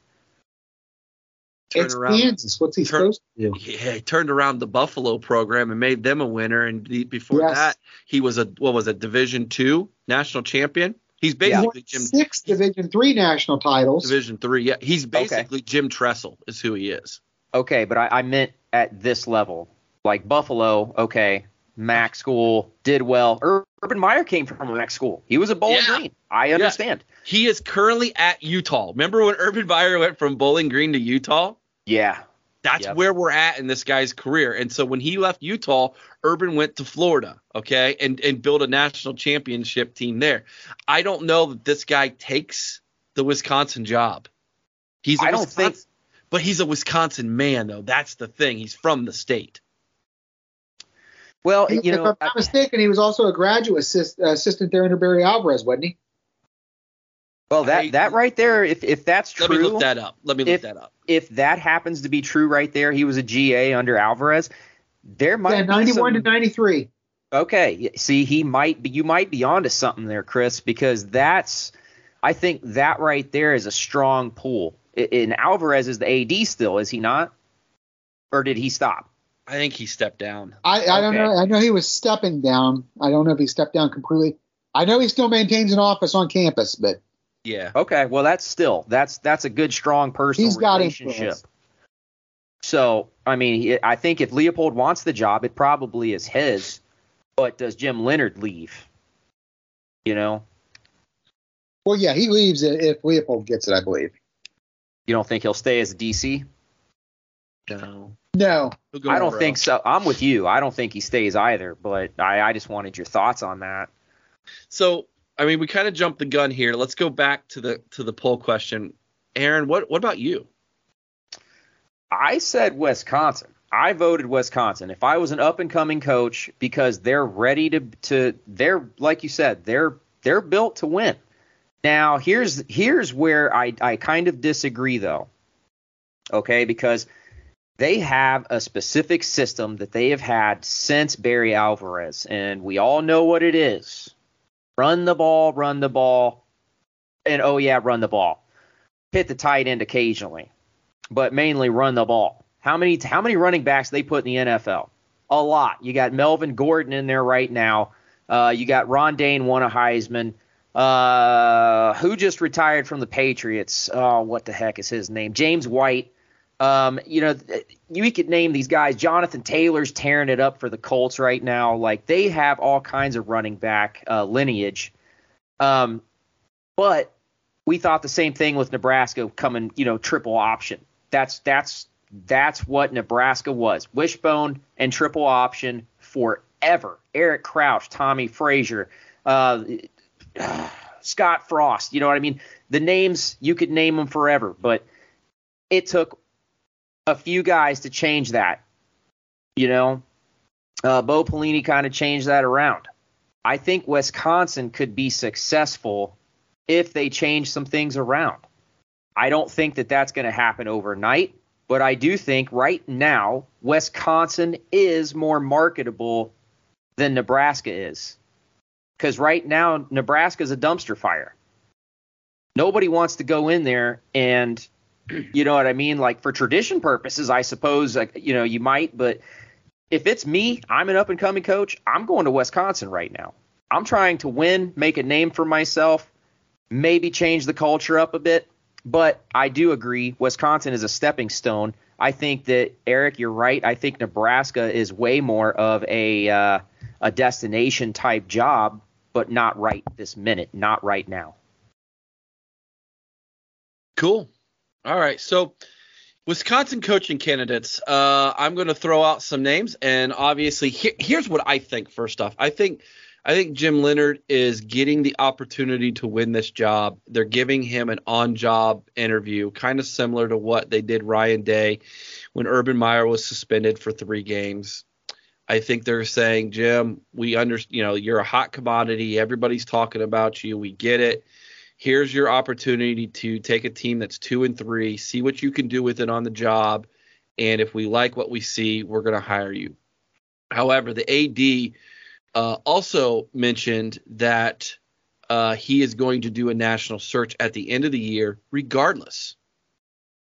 Turn it's around, Kansas. What's he turn, supposed to do? Yeah, he turned around the Buffalo program and made them a winner. And the, before yes. that, he was a what was a Division two national champion. He's basically yeah. Jim six Division three national titles. Division three, yeah. He's basically okay. Jim Tressel is who he is. Okay, but I, I meant at this level, like Buffalo. Okay, Mac school did well. Urban Meyer came from Mac school. He was a Bowling yeah. Green. I understand. Yeah. He is currently at Utah. Remember when Urban Meyer went from Bowling Green to Utah? Yeah. That's yep. where we're at in this guy's career. And so when he left Utah, Urban went to Florida, okay, and, and built a national championship team there. I don't know that this guy takes the Wisconsin job. He's a I Wisconsin, don't think – But he's a Wisconsin man, though. That's the thing. He's from the state. Well, you if know – If I'm not mistaken, he was also a graduate assist, uh, assistant there under Barry Alvarez, wasn't he? Well, that, that right there, if, if that's true. Let me look that up. Let me look if, that up. If that happens to be true right there, he was a G A under Alvarez. There might yeah, ninety-one be some, to ninety-three. Okay. See, he might be, you might be onto something there, Chris, because that's, I think that right there is a strong pull. And Alvarez is the A D still, is he not? Or did he stop? I think he stepped down. I, I okay. don't know. I know he was stepping down. I don't know if he stepped down completely. I know he still maintains an office on campus, but yeah. Okay. Well, that's still, that's, that's a good, strong personal He's got relationship. Influence. So, I mean, I think if Leopold wants the job, it probably is his. But does Jim Leonhard leave? You know? Well, yeah, he leaves if Leopold gets it, I believe. You don't think he'll stay as a D C? No. No. I don't think so. I'm with you. I don't think he stays either, but I, I just wanted your thoughts on that. So, I mean, we kind of jumped the gun here. Let's go back to the to the poll question. Aaron, what, what about you? I said Wisconsin. I voted Wisconsin. If I was an up-and-coming coach, because they're ready to to they're like you said, they're they're built to win. Now, here's here's where I, I kind of disagree, though. Okay, because they have a specific system that they have had since Barry Alvarez, and we all know what it is. Run the ball, run the ball, and oh yeah, run the ball. Hit the tight end occasionally, but mainly run the ball. How many how many running backs they put in the N F L? A lot. You got Melvin Gordon in there right now. Uh, you got Ron Dane won a Heisman. Uh, who just retired from the Patriots? Oh, what the heck is his name? James White. Um, you know, you could name these guys. Jonathan Taylor's tearing it up for the Colts right now. Like, they have all kinds of running back uh, lineage. Um, but we thought the same thing with Nebraska coming, you know, triple option. That's that's. That's what Nebraska was. Wishbone and triple option forever. Eric Crouch, Tommy Frazier, uh, Scott Frost. You know what I mean? The names, you could name them forever, but it took a few guys to change that. You know, uh, Bo Pelini kind of changed that around. I think Wisconsin could be successful if they change some things around. I don't think that that's going to happen overnight. But I do think right now Wisconsin is more marketable than Nebraska is, because right now Nebraska is a dumpster fire. Nobody wants to go in there, and you know what I mean? Like, for tradition purposes, I suppose, like, you know, you might. But if it's me, I'm an up-and-coming coach. I'm going to Wisconsin right now. I'm trying to win, make a name for myself, maybe change the culture up a bit. But I do agree, Wisconsin is a stepping stone. I think that, Eric, you're right. I think Nebraska is way more of a uh, a destination-type job, but not right this minute, not right now. Cool. All right, so Wisconsin coaching candidates. Uh, I'm going to throw out some names, and obviously he- here's what I think first off. I think – I think Jim Leonhard is getting the opportunity to win this job. They're giving him an on-job interview, kind of similar to what they did Ryan Day when Urban Meyer was suspended for three games. I think they're saying, Jim, we under, you know, you're a hot commodity. Everybody's talking about you. We get it. Here's your opportunity to take a team that's two and three, see what you can do with it on the job, and if we like what we see, we're going to hire you. However, the A D Uh, also mentioned that uh, he is going to do a national search at the end of the year regardless.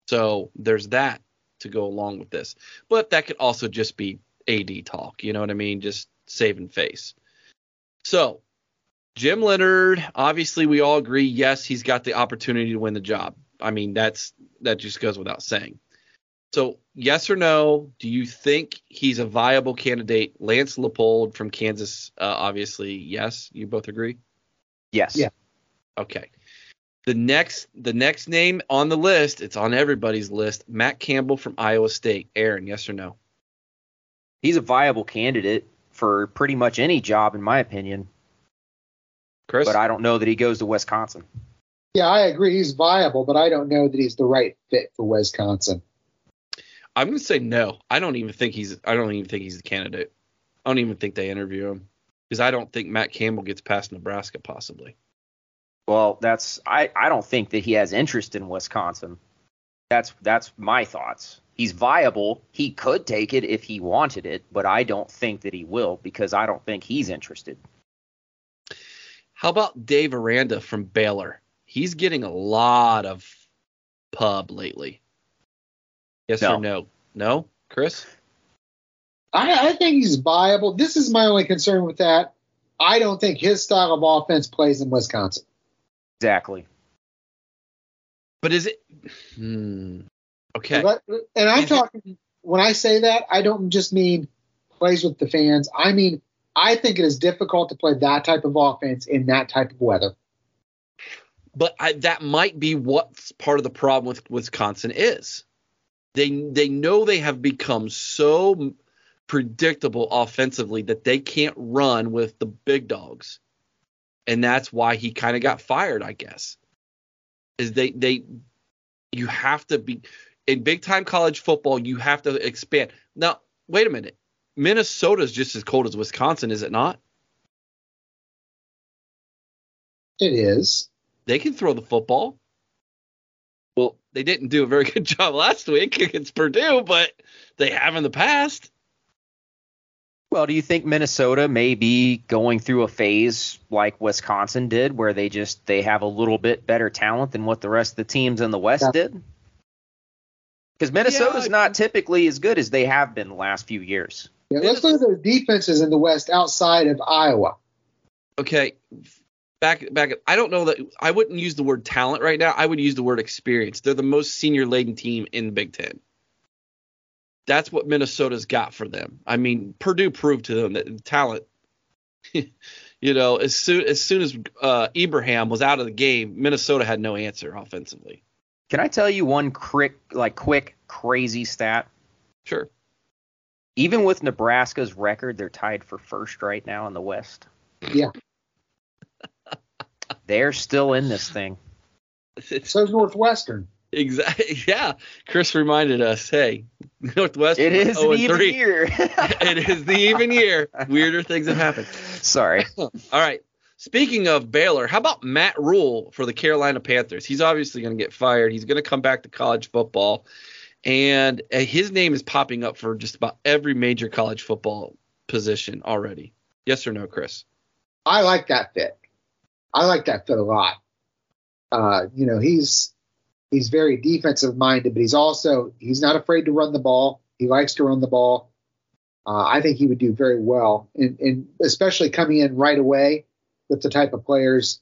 So there's that to go along with this. But that could also just be A D talk, you know what I mean? Just saving face. So Jim Leonhard, obviously we all agree, yes, he's got the opportunity to win the job. I mean, that's that just goes without saying. So yes or no, do you think he's a viable candidate? Lance Leipold from Kansas, uh, obviously, yes. You both agree? Yes. Yeah. Okay. The next the next name on the list, it's on everybody's list, Matt Campbell from Iowa State. Aaron, yes or no? He's a viable candidate for pretty much any job, in my opinion. Chris? But I don't know that he goes to Wisconsin. Yeah, I agree. He's viable, but I don't know that he's the right fit for Wisconsin. I'm gonna say no. I don't even think he's. I don't even think he's the candidate. I don't even think they interview him, because I don't think Matt Campbell gets past Nebraska possibly. Well, that's. I, I don't think that he has interest in Wisconsin. That's that's my thoughts. he's viable. He could take it if he wanted it, but I don't think that he will because I don't think he's interested. How about Dave Aranda from Baylor? He's getting a lot of pub lately. Yes no. or no? No, Chris? I, I think he's viable. This is my only concern with that. I don't think his style of offense plays in Wisconsin. Exactly. But is it hmm, – okay. But, and I'm is talking it, – when I say that, I don't just mean plays with the fans. I mean – I think it is difficult to play that type of offense in that type of weather. But I, that might be what's part of the problem with Wisconsin is. They they know they have become so predictable offensively that they can't run with the big dogs. And that's why he kind of got fired, I guess. Is they they you have to be in big time college football, you have to expand. Now, wait a minute. Minnesota's just as cold as Wisconsin, is it not? It is. They can throw the football. Well, they didn't do a very good job last week against Purdue, but they have in the past. Well, do you think Minnesota may be going through a phase like Wisconsin did where they just they have a little bit better talent than what the rest of the teams in the West yeah. did? Because Minnesota's yeah, not typically as good as they have been the last few years. Yeah, let's look at their defenses in the West outside of Iowa. Okay, back back. I don't know that I wouldn't use the word talent right now. I would use the word experience. They're the most senior-laden team in the Big Ten. That's what Minnesota's got for them. I mean, Purdue proved to them that talent. You know, as soon as soon as uh, Ibrahim was out of the game, Minnesota had no answer offensively. Can I tell you one quick, like quick, crazy stat? Sure. Even with Nebraska's record, they're tied for first right now in the West. Yeah. They're still in this thing. So is Northwestern. Exactly. Yeah. Chris reminded us, hey, Northwestern. It is an even year. It is the even year. Weirder things have happened. Sorry. All right. Speaking of Baylor, how about Matt Rhule for the Carolina Panthers? He's obviously going to get fired. He's going to come back to college football, and his name is popping up for just about every major college football position already. Yes or no, Chris? I like that fit. I like that fit a lot. Uh, you know, he's he's very defensive minded, but he's also he's not afraid to run the ball. He likes to run the ball. Uh, I think he would do very well, and, and especially coming in right away. With the type of players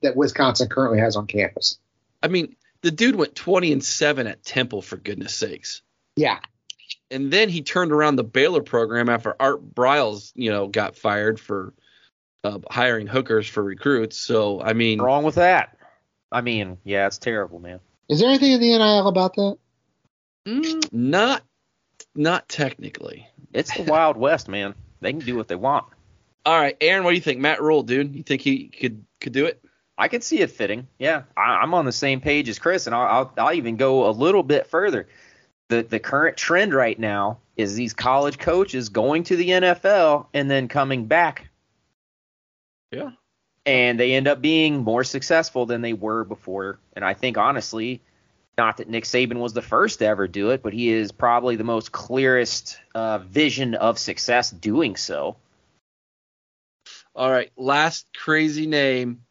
that Wisconsin currently has on campus. I mean, the dude went twenty and seven at Temple, for goodness sakes. Yeah. And then he turned around the Baylor program after Art Briles, you know, got fired for uh, hiring hookers for recruits. So, I mean. Wrong with that. I mean, yeah, it's terrible, man. Is there anything in the N I L about that? Mm, not, not technically. It's the Wild West, man. They can do what they want. All right, Aaron, what do you think? Matt Rhule, dude. You think he could could do it? I could see it fitting. Yeah, I, I'm on the same page as Chris, and I'll, I'll I'll even go a little bit further. The the current trend right now is these college coaches going to the N F L and then coming back. Yeah. And they end up being more successful than they were before. And I think, honestly, not that Nick Saban was the first to ever do it, but he is probably the most clearest uh, vision of success doing so. All right, last crazy name.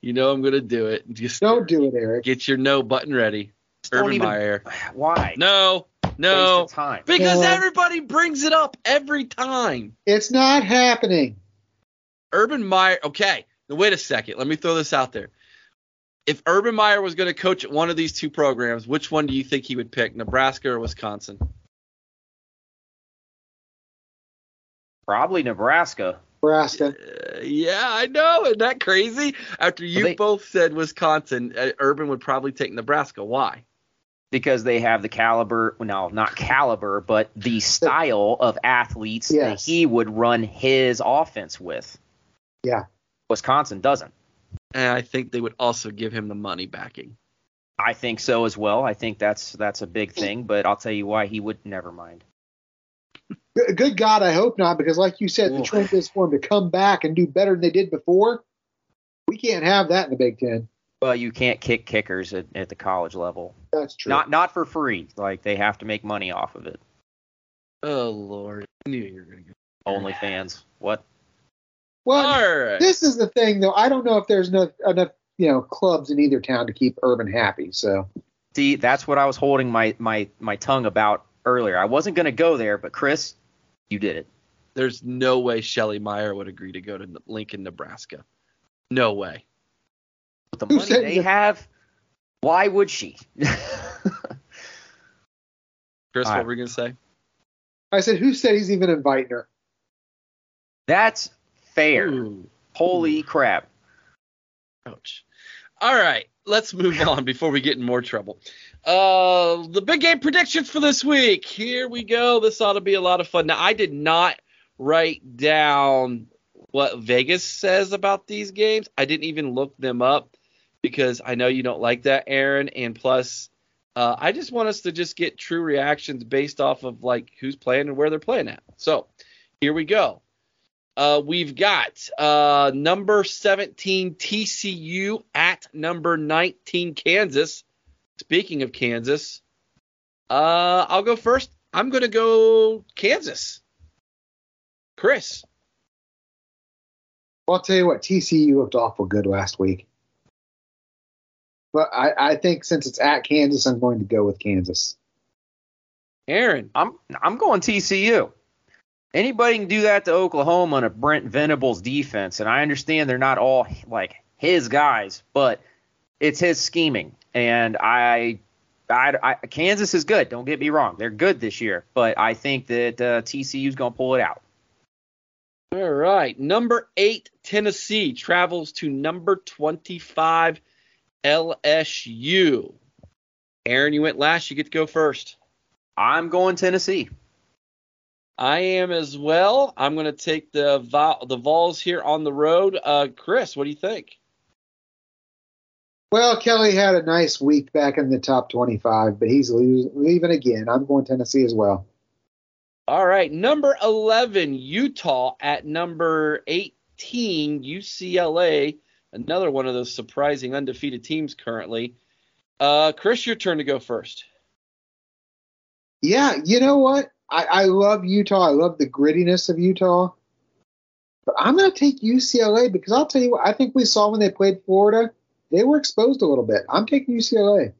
You know I'm going to do it. Just don't do it, Eric. Get your no button ready. Just Urban even, Meyer. Why? No, no. Time. Because no. Everybody brings it up every time. It's not happening. Urban Meyer. Okay, now wait a second. Let me throw this out there. If Urban Meyer was going to coach at one of these two programs, which one do you think he would pick, Nebraska or Wisconsin? Probably Nebraska. Nebraska. Uh, yeah, I know. Isn't that crazy? After you well, they, both said Wisconsin, uh, Urban would probably take Nebraska. Why? Because they have the caliber – no, not caliber, but the style of athletes yes. that he would run his offense with. Yeah. Wisconsin doesn't. And I think they would also give him the money backing. I think so as well. I think that's that's a big thing, but I'll tell you why he would – never mind. Good God, I hope not, because like you said, cool. The trend is for them to come back and do better than they did before. We can't have that in the Big Ten. Well, you can't kick kickers at, at the college level. That's true. Not not for free. Like, they have to make money off of it. Oh, Lord. I knew you were going to go. OnlyFans. What? Well, all right. This is the thing, though. I don't know if there's enough, enough, you know, clubs in either town to keep Urban happy. So, see, that's what I was holding my, my, my tongue about earlier. I wasn't going to go there, but, Chris, you did it. There's no way Shelly Meyer would agree to go to Lincoln, Nebraska. No way. With the money they have, why would she? Chris, all what right. were you going to say? I said, who said he's even inviting her? That's fair. Ooh. Holy Ooh. crap. Ouch. All right, let's move on before we get in more trouble. Uh, the big game predictions for this week. Here we go. This ought to be a lot of fun. Now, I did not write down what Vegas says about these games. I didn't even look them up because I know you don't like that, Aaron. And plus, uh, I just want us to just get true reactions based off of, like, who's playing and where they're playing at. So here we go. Uh, we've got uh, number seventeen T C U at number nineteen Kansas. Speaking of Kansas, uh, I'll go first. I'm going to go Kansas. Chris. Well, I'll tell you what, T C U looked awful good last week. But I, I think since it's at Kansas, I'm going to go with Kansas. Aaron. I'm I'm going T C U. Anybody can do that to Oklahoma on a Brent Venables defense, and I understand they're not all, like, his guys, but it's his scheming. And I, I, I Kansas is good. Don't get me wrong. They're good this year, but I think that uh, T C U is going to pull it out. All right. Number eight, Tennessee, travels to number twenty-five, L S U. Aaron, you went last. You get to go first. I'm going Tennessee. I am as well. I'm going to take the the Vols here on the road. Uh, Chris, what do you think? Well, Kelly had a nice week back in the top twenty-five, but he's leaving again. I'm going Tennessee as well. All right, number eleven, Utah at number eighteen, U C L A. Another one of those surprising undefeated teams currently. Uh, Chris, your turn to go first. Yeah, you know what? I, I love Utah. I love the grittiness of Utah. But I'm going to take U C L A because I'll tell you what, I think we saw when they played Florida, they were exposed a little bit. I'm taking U C L A.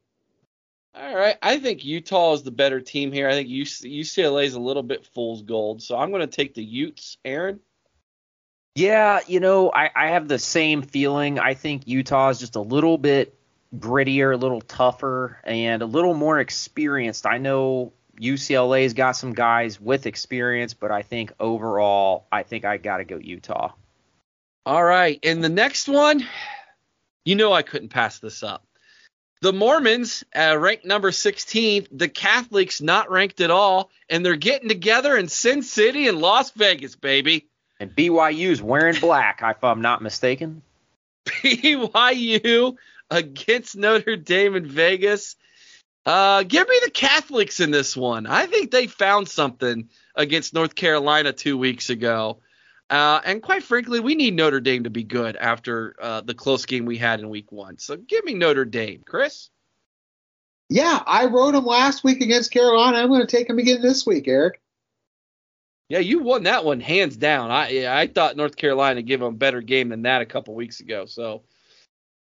All right. I think Utah is the better team here. I think U C L A is a little bit fool's gold. So I'm going to take the Utes. Aaron? Yeah, you know, I, I have the same feeling. I think Utah is just a little bit grittier, a little tougher, and a little more experienced. I know U C L A's got some guys with experience, but I think overall, I think I got to go Utah. All right. And the next one, you know I couldn't pass this up. The Mormons uh, ranked number sixteenth. The Catholics not ranked at all, and they're getting together in Sin City and Las Vegas, baby. And B Y U's wearing black, if I'm not mistaken. B Y U against Notre Dame in Vegas. Uh, give me the Catholics in this one. I think they found something against North Carolina two weeks ago. Uh, and quite frankly, we need Notre Dame to be good after uh, the close game we had in week one. So give me Notre Dame. Chris? Yeah, I rode them last week against Carolina. I'm going to take them again this week, Eric. Yeah, you won that one hands down. I I thought North Carolina gave them a better game than that a couple weeks ago. So,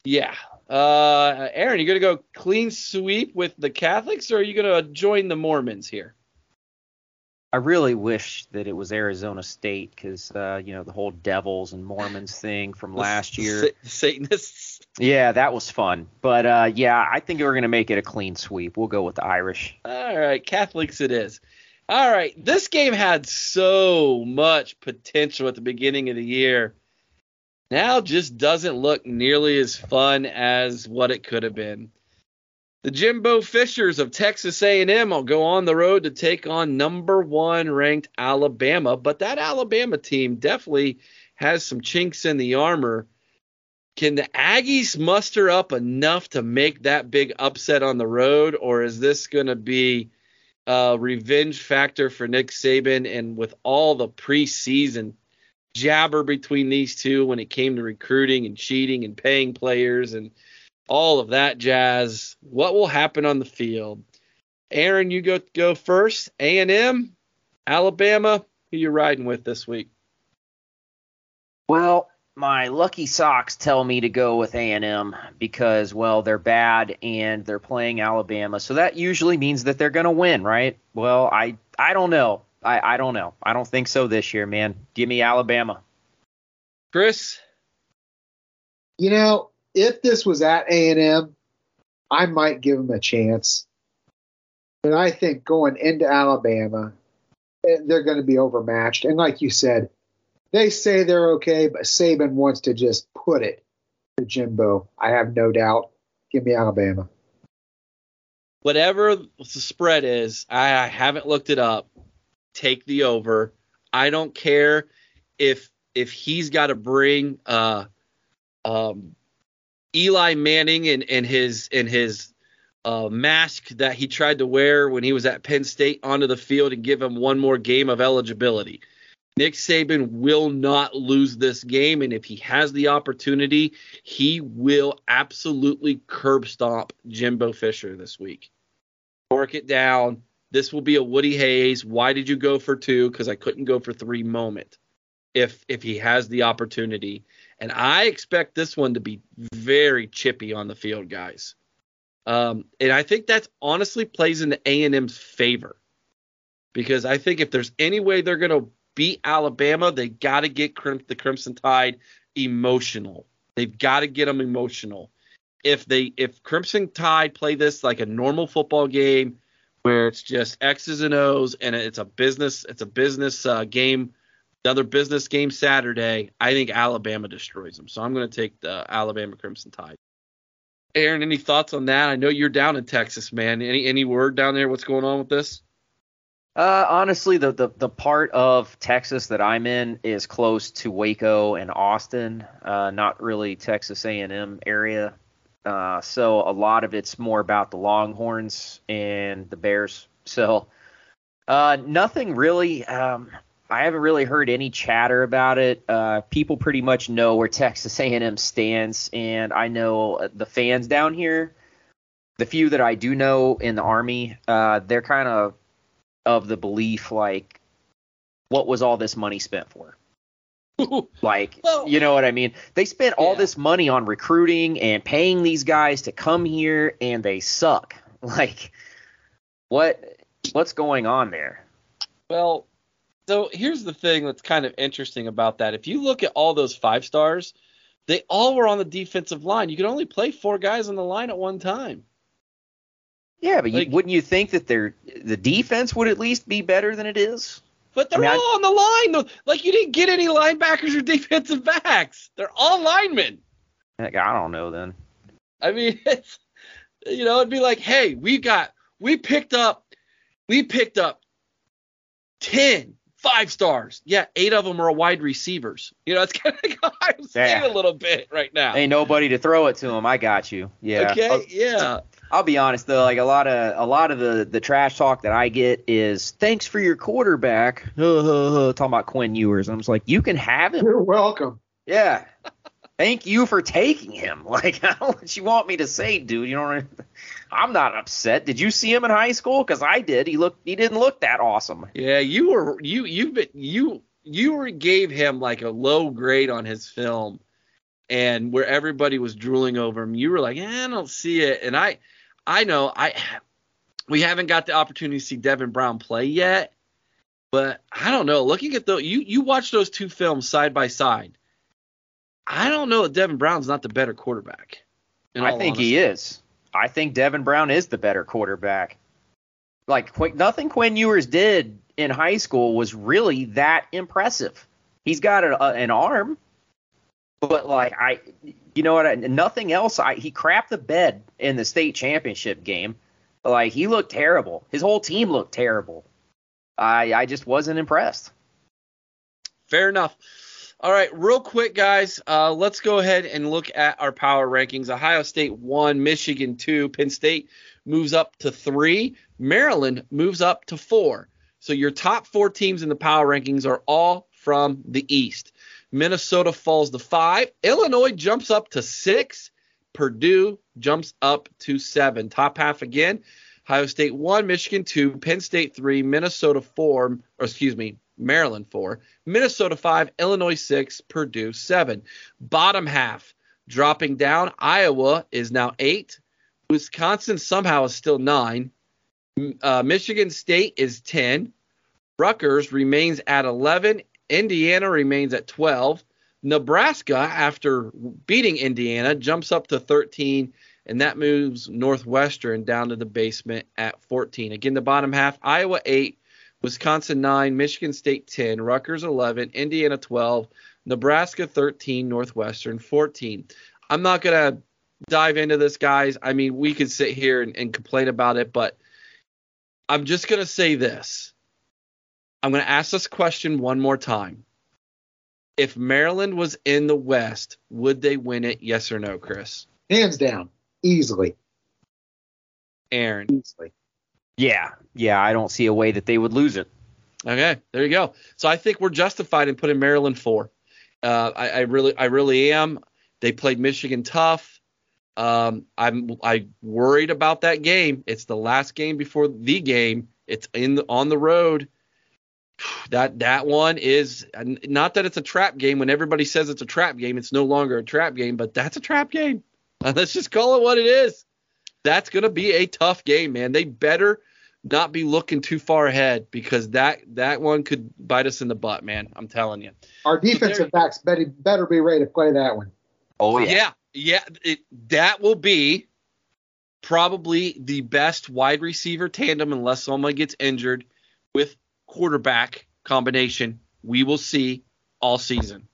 yeah. Uh, Aaron, you going to go clean sweep with the Catholics, or are you going to join the Mormons here? I really wish that it was Arizona State because, uh, you know, the whole Devils and Mormons thing from last year. Sa- Satanists. Yeah, that was fun. But, uh, yeah, I think we're going to make it a clean sweep. We'll go with the Irish. All right, Catholics it is. All right, this game had so much potential at the beginning of the year. Now just doesn't look nearly as fun as what it could have been. The Jimbo Fishers of Texas A and M will go on the road to take on number one ranked Alabama, but that Alabama team definitely has some chinks in the armor. Can the Aggies muster up enough to make that big upset on the road, or is this going to be a revenge factor for Nick Saban? And with all the preseason jabber between these two when it came to recruiting and cheating and paying players and all of that jazz. What will happen on the field? Aaron, you go go first. A and M, Alabama, who you riding with this week? Well, my lucky socks tell me to go with A and M because, well, they're bad and they're playing Alabama. So that usually means that they're going to win, right? Well, I, I don't know. I, I don't know. I don't think so this year, man. Give me Alabama. Chris? You know, if this was at A and M, I might give them a chance. But I think going into Alabama, they're going to be overmatched. And like you said, they say they're okay, but Saban wants to just put it to Jimbo. I have no doubt. Give me Alabama. Whatever the spread is, I, I haven't looked it up. Take the over. I don't care if if he's got to bring uh, um, Eli Manning and, and his and his uh, mask that he tried to wear when he was at Penn State onto the field and give him one more game of eligibility. Nick Saban will not lose this game, and if he has the opportunity, he will absolutely curb stomp Jimbo Fisher this week. Mark it down. This will be a Woody Hayes, why did you go for two? Because I couldn't go for three moment if if he has the opportunity. And I expect this one to be very chippy on the field, guys. Um, and I think that's honestly plays into A and M's favor because I think if there's any way they're going to beat Alabama, they got to get Crim- the Crimson Tide emotional. They've got to get them emotional. If they, if Crimson Tide play this like a normal football game where it's just X's and O's and it's a business, it's a business uh, game, another business game Saturday, I think Alabama destroys them. So I'm going to take the Alabama Crimson Tide. Aaron, any thoughts on that? I know you're down in Texas, man. Any any word down there? What's going on with this? Uh, honestly, the, the the part of Texas that I'm in is close to Waco and Austin, uh, not really Texas A and M area. Uh, so a lot of it's more about the Longhorns and the Bears. So uh, nothing really. Um, I haven't really heard any chatter about it. Uh, people pretty much know where Texas A and M stands, and I know the fans down here. The few that I do know in the Army, uh, they're kind of of the belief, like, what was all this money spent for? Like, well, you know what I mean? They spent yeah. all this money on recruiting and paying these guys to come here, and they suck. Like, what what's going on there? Well, so here's the thing that's kind of interesting about that. If you look at all those five stars, they all were on the defensive line. You could only play four guys on the line at one time. Yeah, but like, you, wouldn't you think that their the defense would at least be better than it is? But they're I mean, all I, on the line. Like, you didn't get any linebackers or defensive backs. They're all linemen. Heck, I don't know then. I mean, it's, you know, it'd be like, hey, we got we picked up we picked up ten five stars. Yeah, eight of them are wide receivers. You know, it's kind of like I'm saying yeah. a little bit right now. Ain't nobody to throw it to them. I got you. Yeah. Okay. Oh, yeah. I'll be honest though, like a lot of a lot of the, the trash talk that I get is thanks for your quarterback. Talking about Quinn Ewers, and I'm just like, you can have him. You're welcome. Yeah, thank you for taking him. Like, I don't what you want me to say, dude. You know what I mean? I'm not upset. Did you see him in high school? Because I did. He looked. He didn't look that awesome. Yeah, you were. You you been, you you were, gave him like a low grade on his film, and where everybody was drooling over him, you were like, eh, I don't see it, and I. I know I we haven't got the opportunity to see Devin Brown play yet, but I don't know. Looking at those, you you watch those two films side by side. I don't know that Devin Brown's not the better quarterback. I think he is. I think Devin Brown is the better quarterback. Like Qu- nothing Quinn Ewers did in high school was really that impressive. He's got a, a, an arm. But, like, I, you know what, I, nothing else. I, he crapped the bed in the state championship game. Like, he looked terrible. His whole team looked terrible. I, I just wasn't impressed. Fair enough. All right, real quick, guys, uh, let's go ahead and look at our power rankings. Ohio State one, Michigan two, Penn State moves up to three, Maryland moves up to four. So your top four teams in the power rankings are all from the East. Minnesota falls to five. Illinois jumps up to six. Purdue jumps up to seven. Top half again, Ohio State one, Michigan two, Penn State three, Minnesota four, or excuse me, Maryland four, Minnesota five, Illinois six, Purdue seven. Bottom half, dropping down, Iowa is now eight. Wisconsin somehow is still nine. Uh, Michigan State is ten. Rutgers remains at eleven. Indiana remains at twelve. Nebraska, after beating Indiana, jumps up to thirteen, and that moves Northwestern down to the basement at fourteen. Again, the bottom half, Iowa eight, Wisconsin nine, Michigan State ten, Rutgers eleven, Indiana twelve, Nebraska thirteen, Northwestern fourteen. I'm not going to dive into this, guys. I mean, we could sit here and, and complain about it, but I'm just going to say this. I'm going to ask this question one more time. If Maryland was in the West, would they win it? Yes or no, Chris? Hands down. Easily. Aaron? Easily. Yeah. Yeah, I don't see a way that they would lose it. Okay, there you go. So I think we're justified in putting Maryland four. Uh, I, I really I really am. They played Michigan tough. Um, I'm I worried about that game. It's the last game before the game. It's in the, on the road. That that one is not that it's a trap game. When everybody says it's a trap game, it's no longer a trap game, but that's a trap game. Let's just call it what it is. That's going to be a tough game, man. They better not be looking too far ahead, because that that one could bite us in the butt, man. I'm telling you. Our defensive so backs better, better be ready to play that one. Oh, yeah. Yeah, yeah it, that will be probably the best wide receiver tandem, unless someone gets injured, with quarterback combination we will see all season.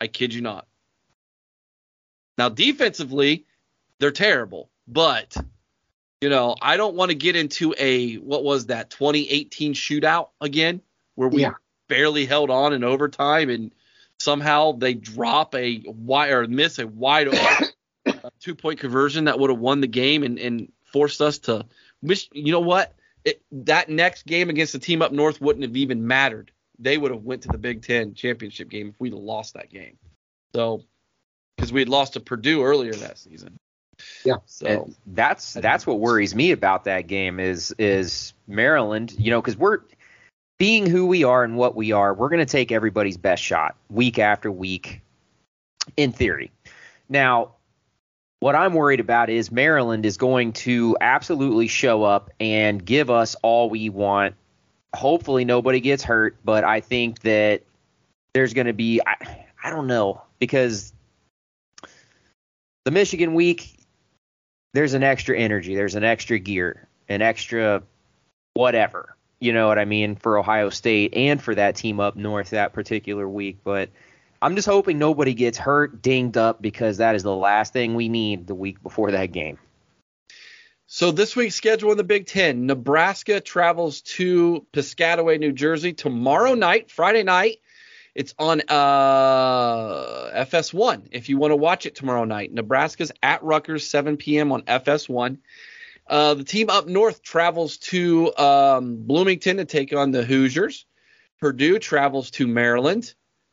I kid you not. Now, defensively, they're terrible, but you know, I don't want to get into a, what was that, twenty eighteen shootout again, where we yeah. barely held on in overtime and somehow they drop a wide or miss a wide open two point conversion that would have won the game and, and forced us to wish, you know what? It, that next game against the team up north wouldn't have even mattered. They would have went to the Big Ten championship game if we'd have lost that game. So, because we had lost to Purdue earlier that season. Yeah. So and that's that's what worries me about that game is is Maryland. You know, because we're being who we are and what we are, we're going to take everybody's best shot week after week, in theory. Now, what I'm worried about is Maryland is going to absolutely show up and give us all we want. Hopefully nobody gets hurt, but I think that there's going to be, I, I don't know, because the Michigan week, there's an extra energy, there's an extra gear, an extra whatever, you know what I mean, for Ohio State and for that team up north that particular week, but I'm just hoping nobody gets hurt, dinged up, because that is the last thing we need the week before that game. So this week's schedule in the Big Ten, Nebraska travels to Piscataway, New Jersey tomorrow night, Friday night. It's on uh, F S one if you want to watch it tomorrow night. Nebraska's at Rutgers, seven p.m. on F S one. Uh, the team up north travels to um, Bloomington to take on the Hoosiers. Purdue travels to Maryland.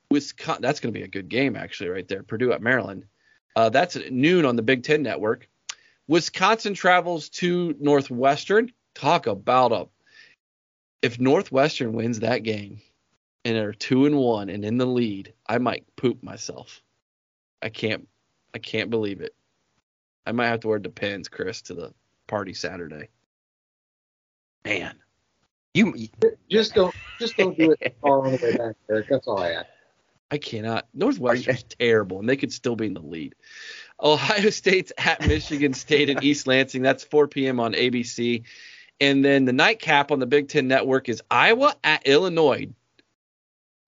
Wisconsin, that's going to be a good game, actually, right there. Purdue at Maryland. Uh, that's at noon on the Big Ten Network. Wisconsin travels to Northwestern. Talk about a if Northwestern wins that game and are two and one and in the lead, I might poop myself. I can't. I can't believe it. I might have to wear Depends, Chris, to the party Saturday. Man, you, you just don't just don't do it far on the way back, Eric. That's all I ask. I cannot. Northwestern's terrible, and they could still be in the lead. Ohio State's at Michigan State in East Lansing. That's four p.m. on A B C. And then the nightcap on the Big Ten Network is Iowa at Illinois.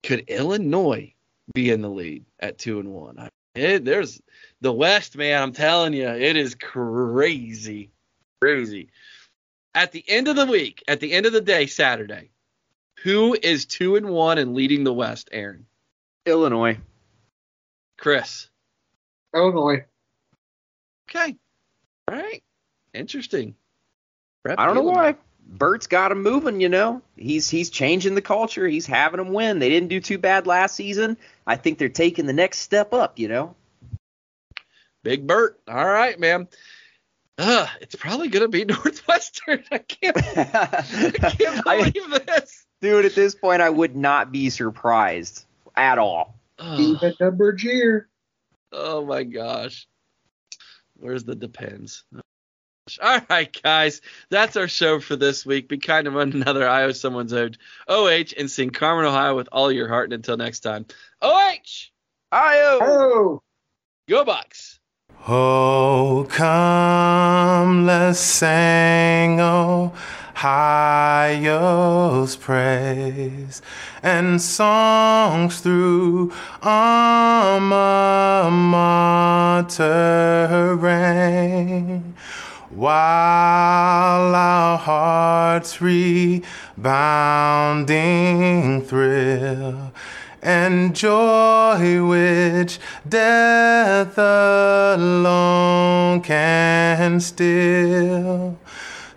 Could Illinois be in the lead at two and one? I, it, there's the West, man. I'm telling you, it is crazy, crazy. At the end of the week, at the end of the day, Saturday, who is two and one and leading the West, Aaron? Illinois. Chris. Illinois. Okay. All right. Interesting. Rep I don't Illinois. know why. Bert's got him moving, you know. He's he's changing the culture. He's having them win. They didn't do too bad last season. I think they're taking the next step up, you know. Big Bert. All right, man. Uh, it's probably going to be Northwestern. I can't, I can't believe I, this. Dude, at this point, I would not be surprised at all. Uh, Even the Berger. Oh, my gosh. Where's the depends? All right, guys. That's our show for this week. Be kind to one another. I owe someone's O H and sing Carmen, Ohio with all your heart. And until next time, O H! I O! Oh. Go Bucks! Oh, come, let's sing Ohio's praise, and songs through alma mater ring, while our hearts rebounding thrill, and joy which death alone can still.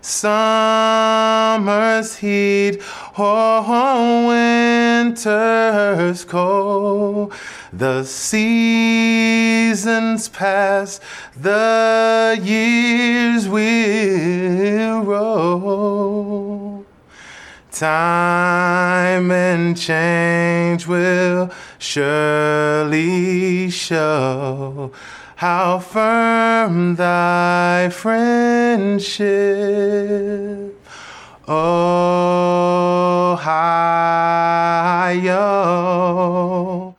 Summer's heat or winter's cold, the seasons pass, the years will roll. Time and change will surely show how firm thy friendship, Ohio.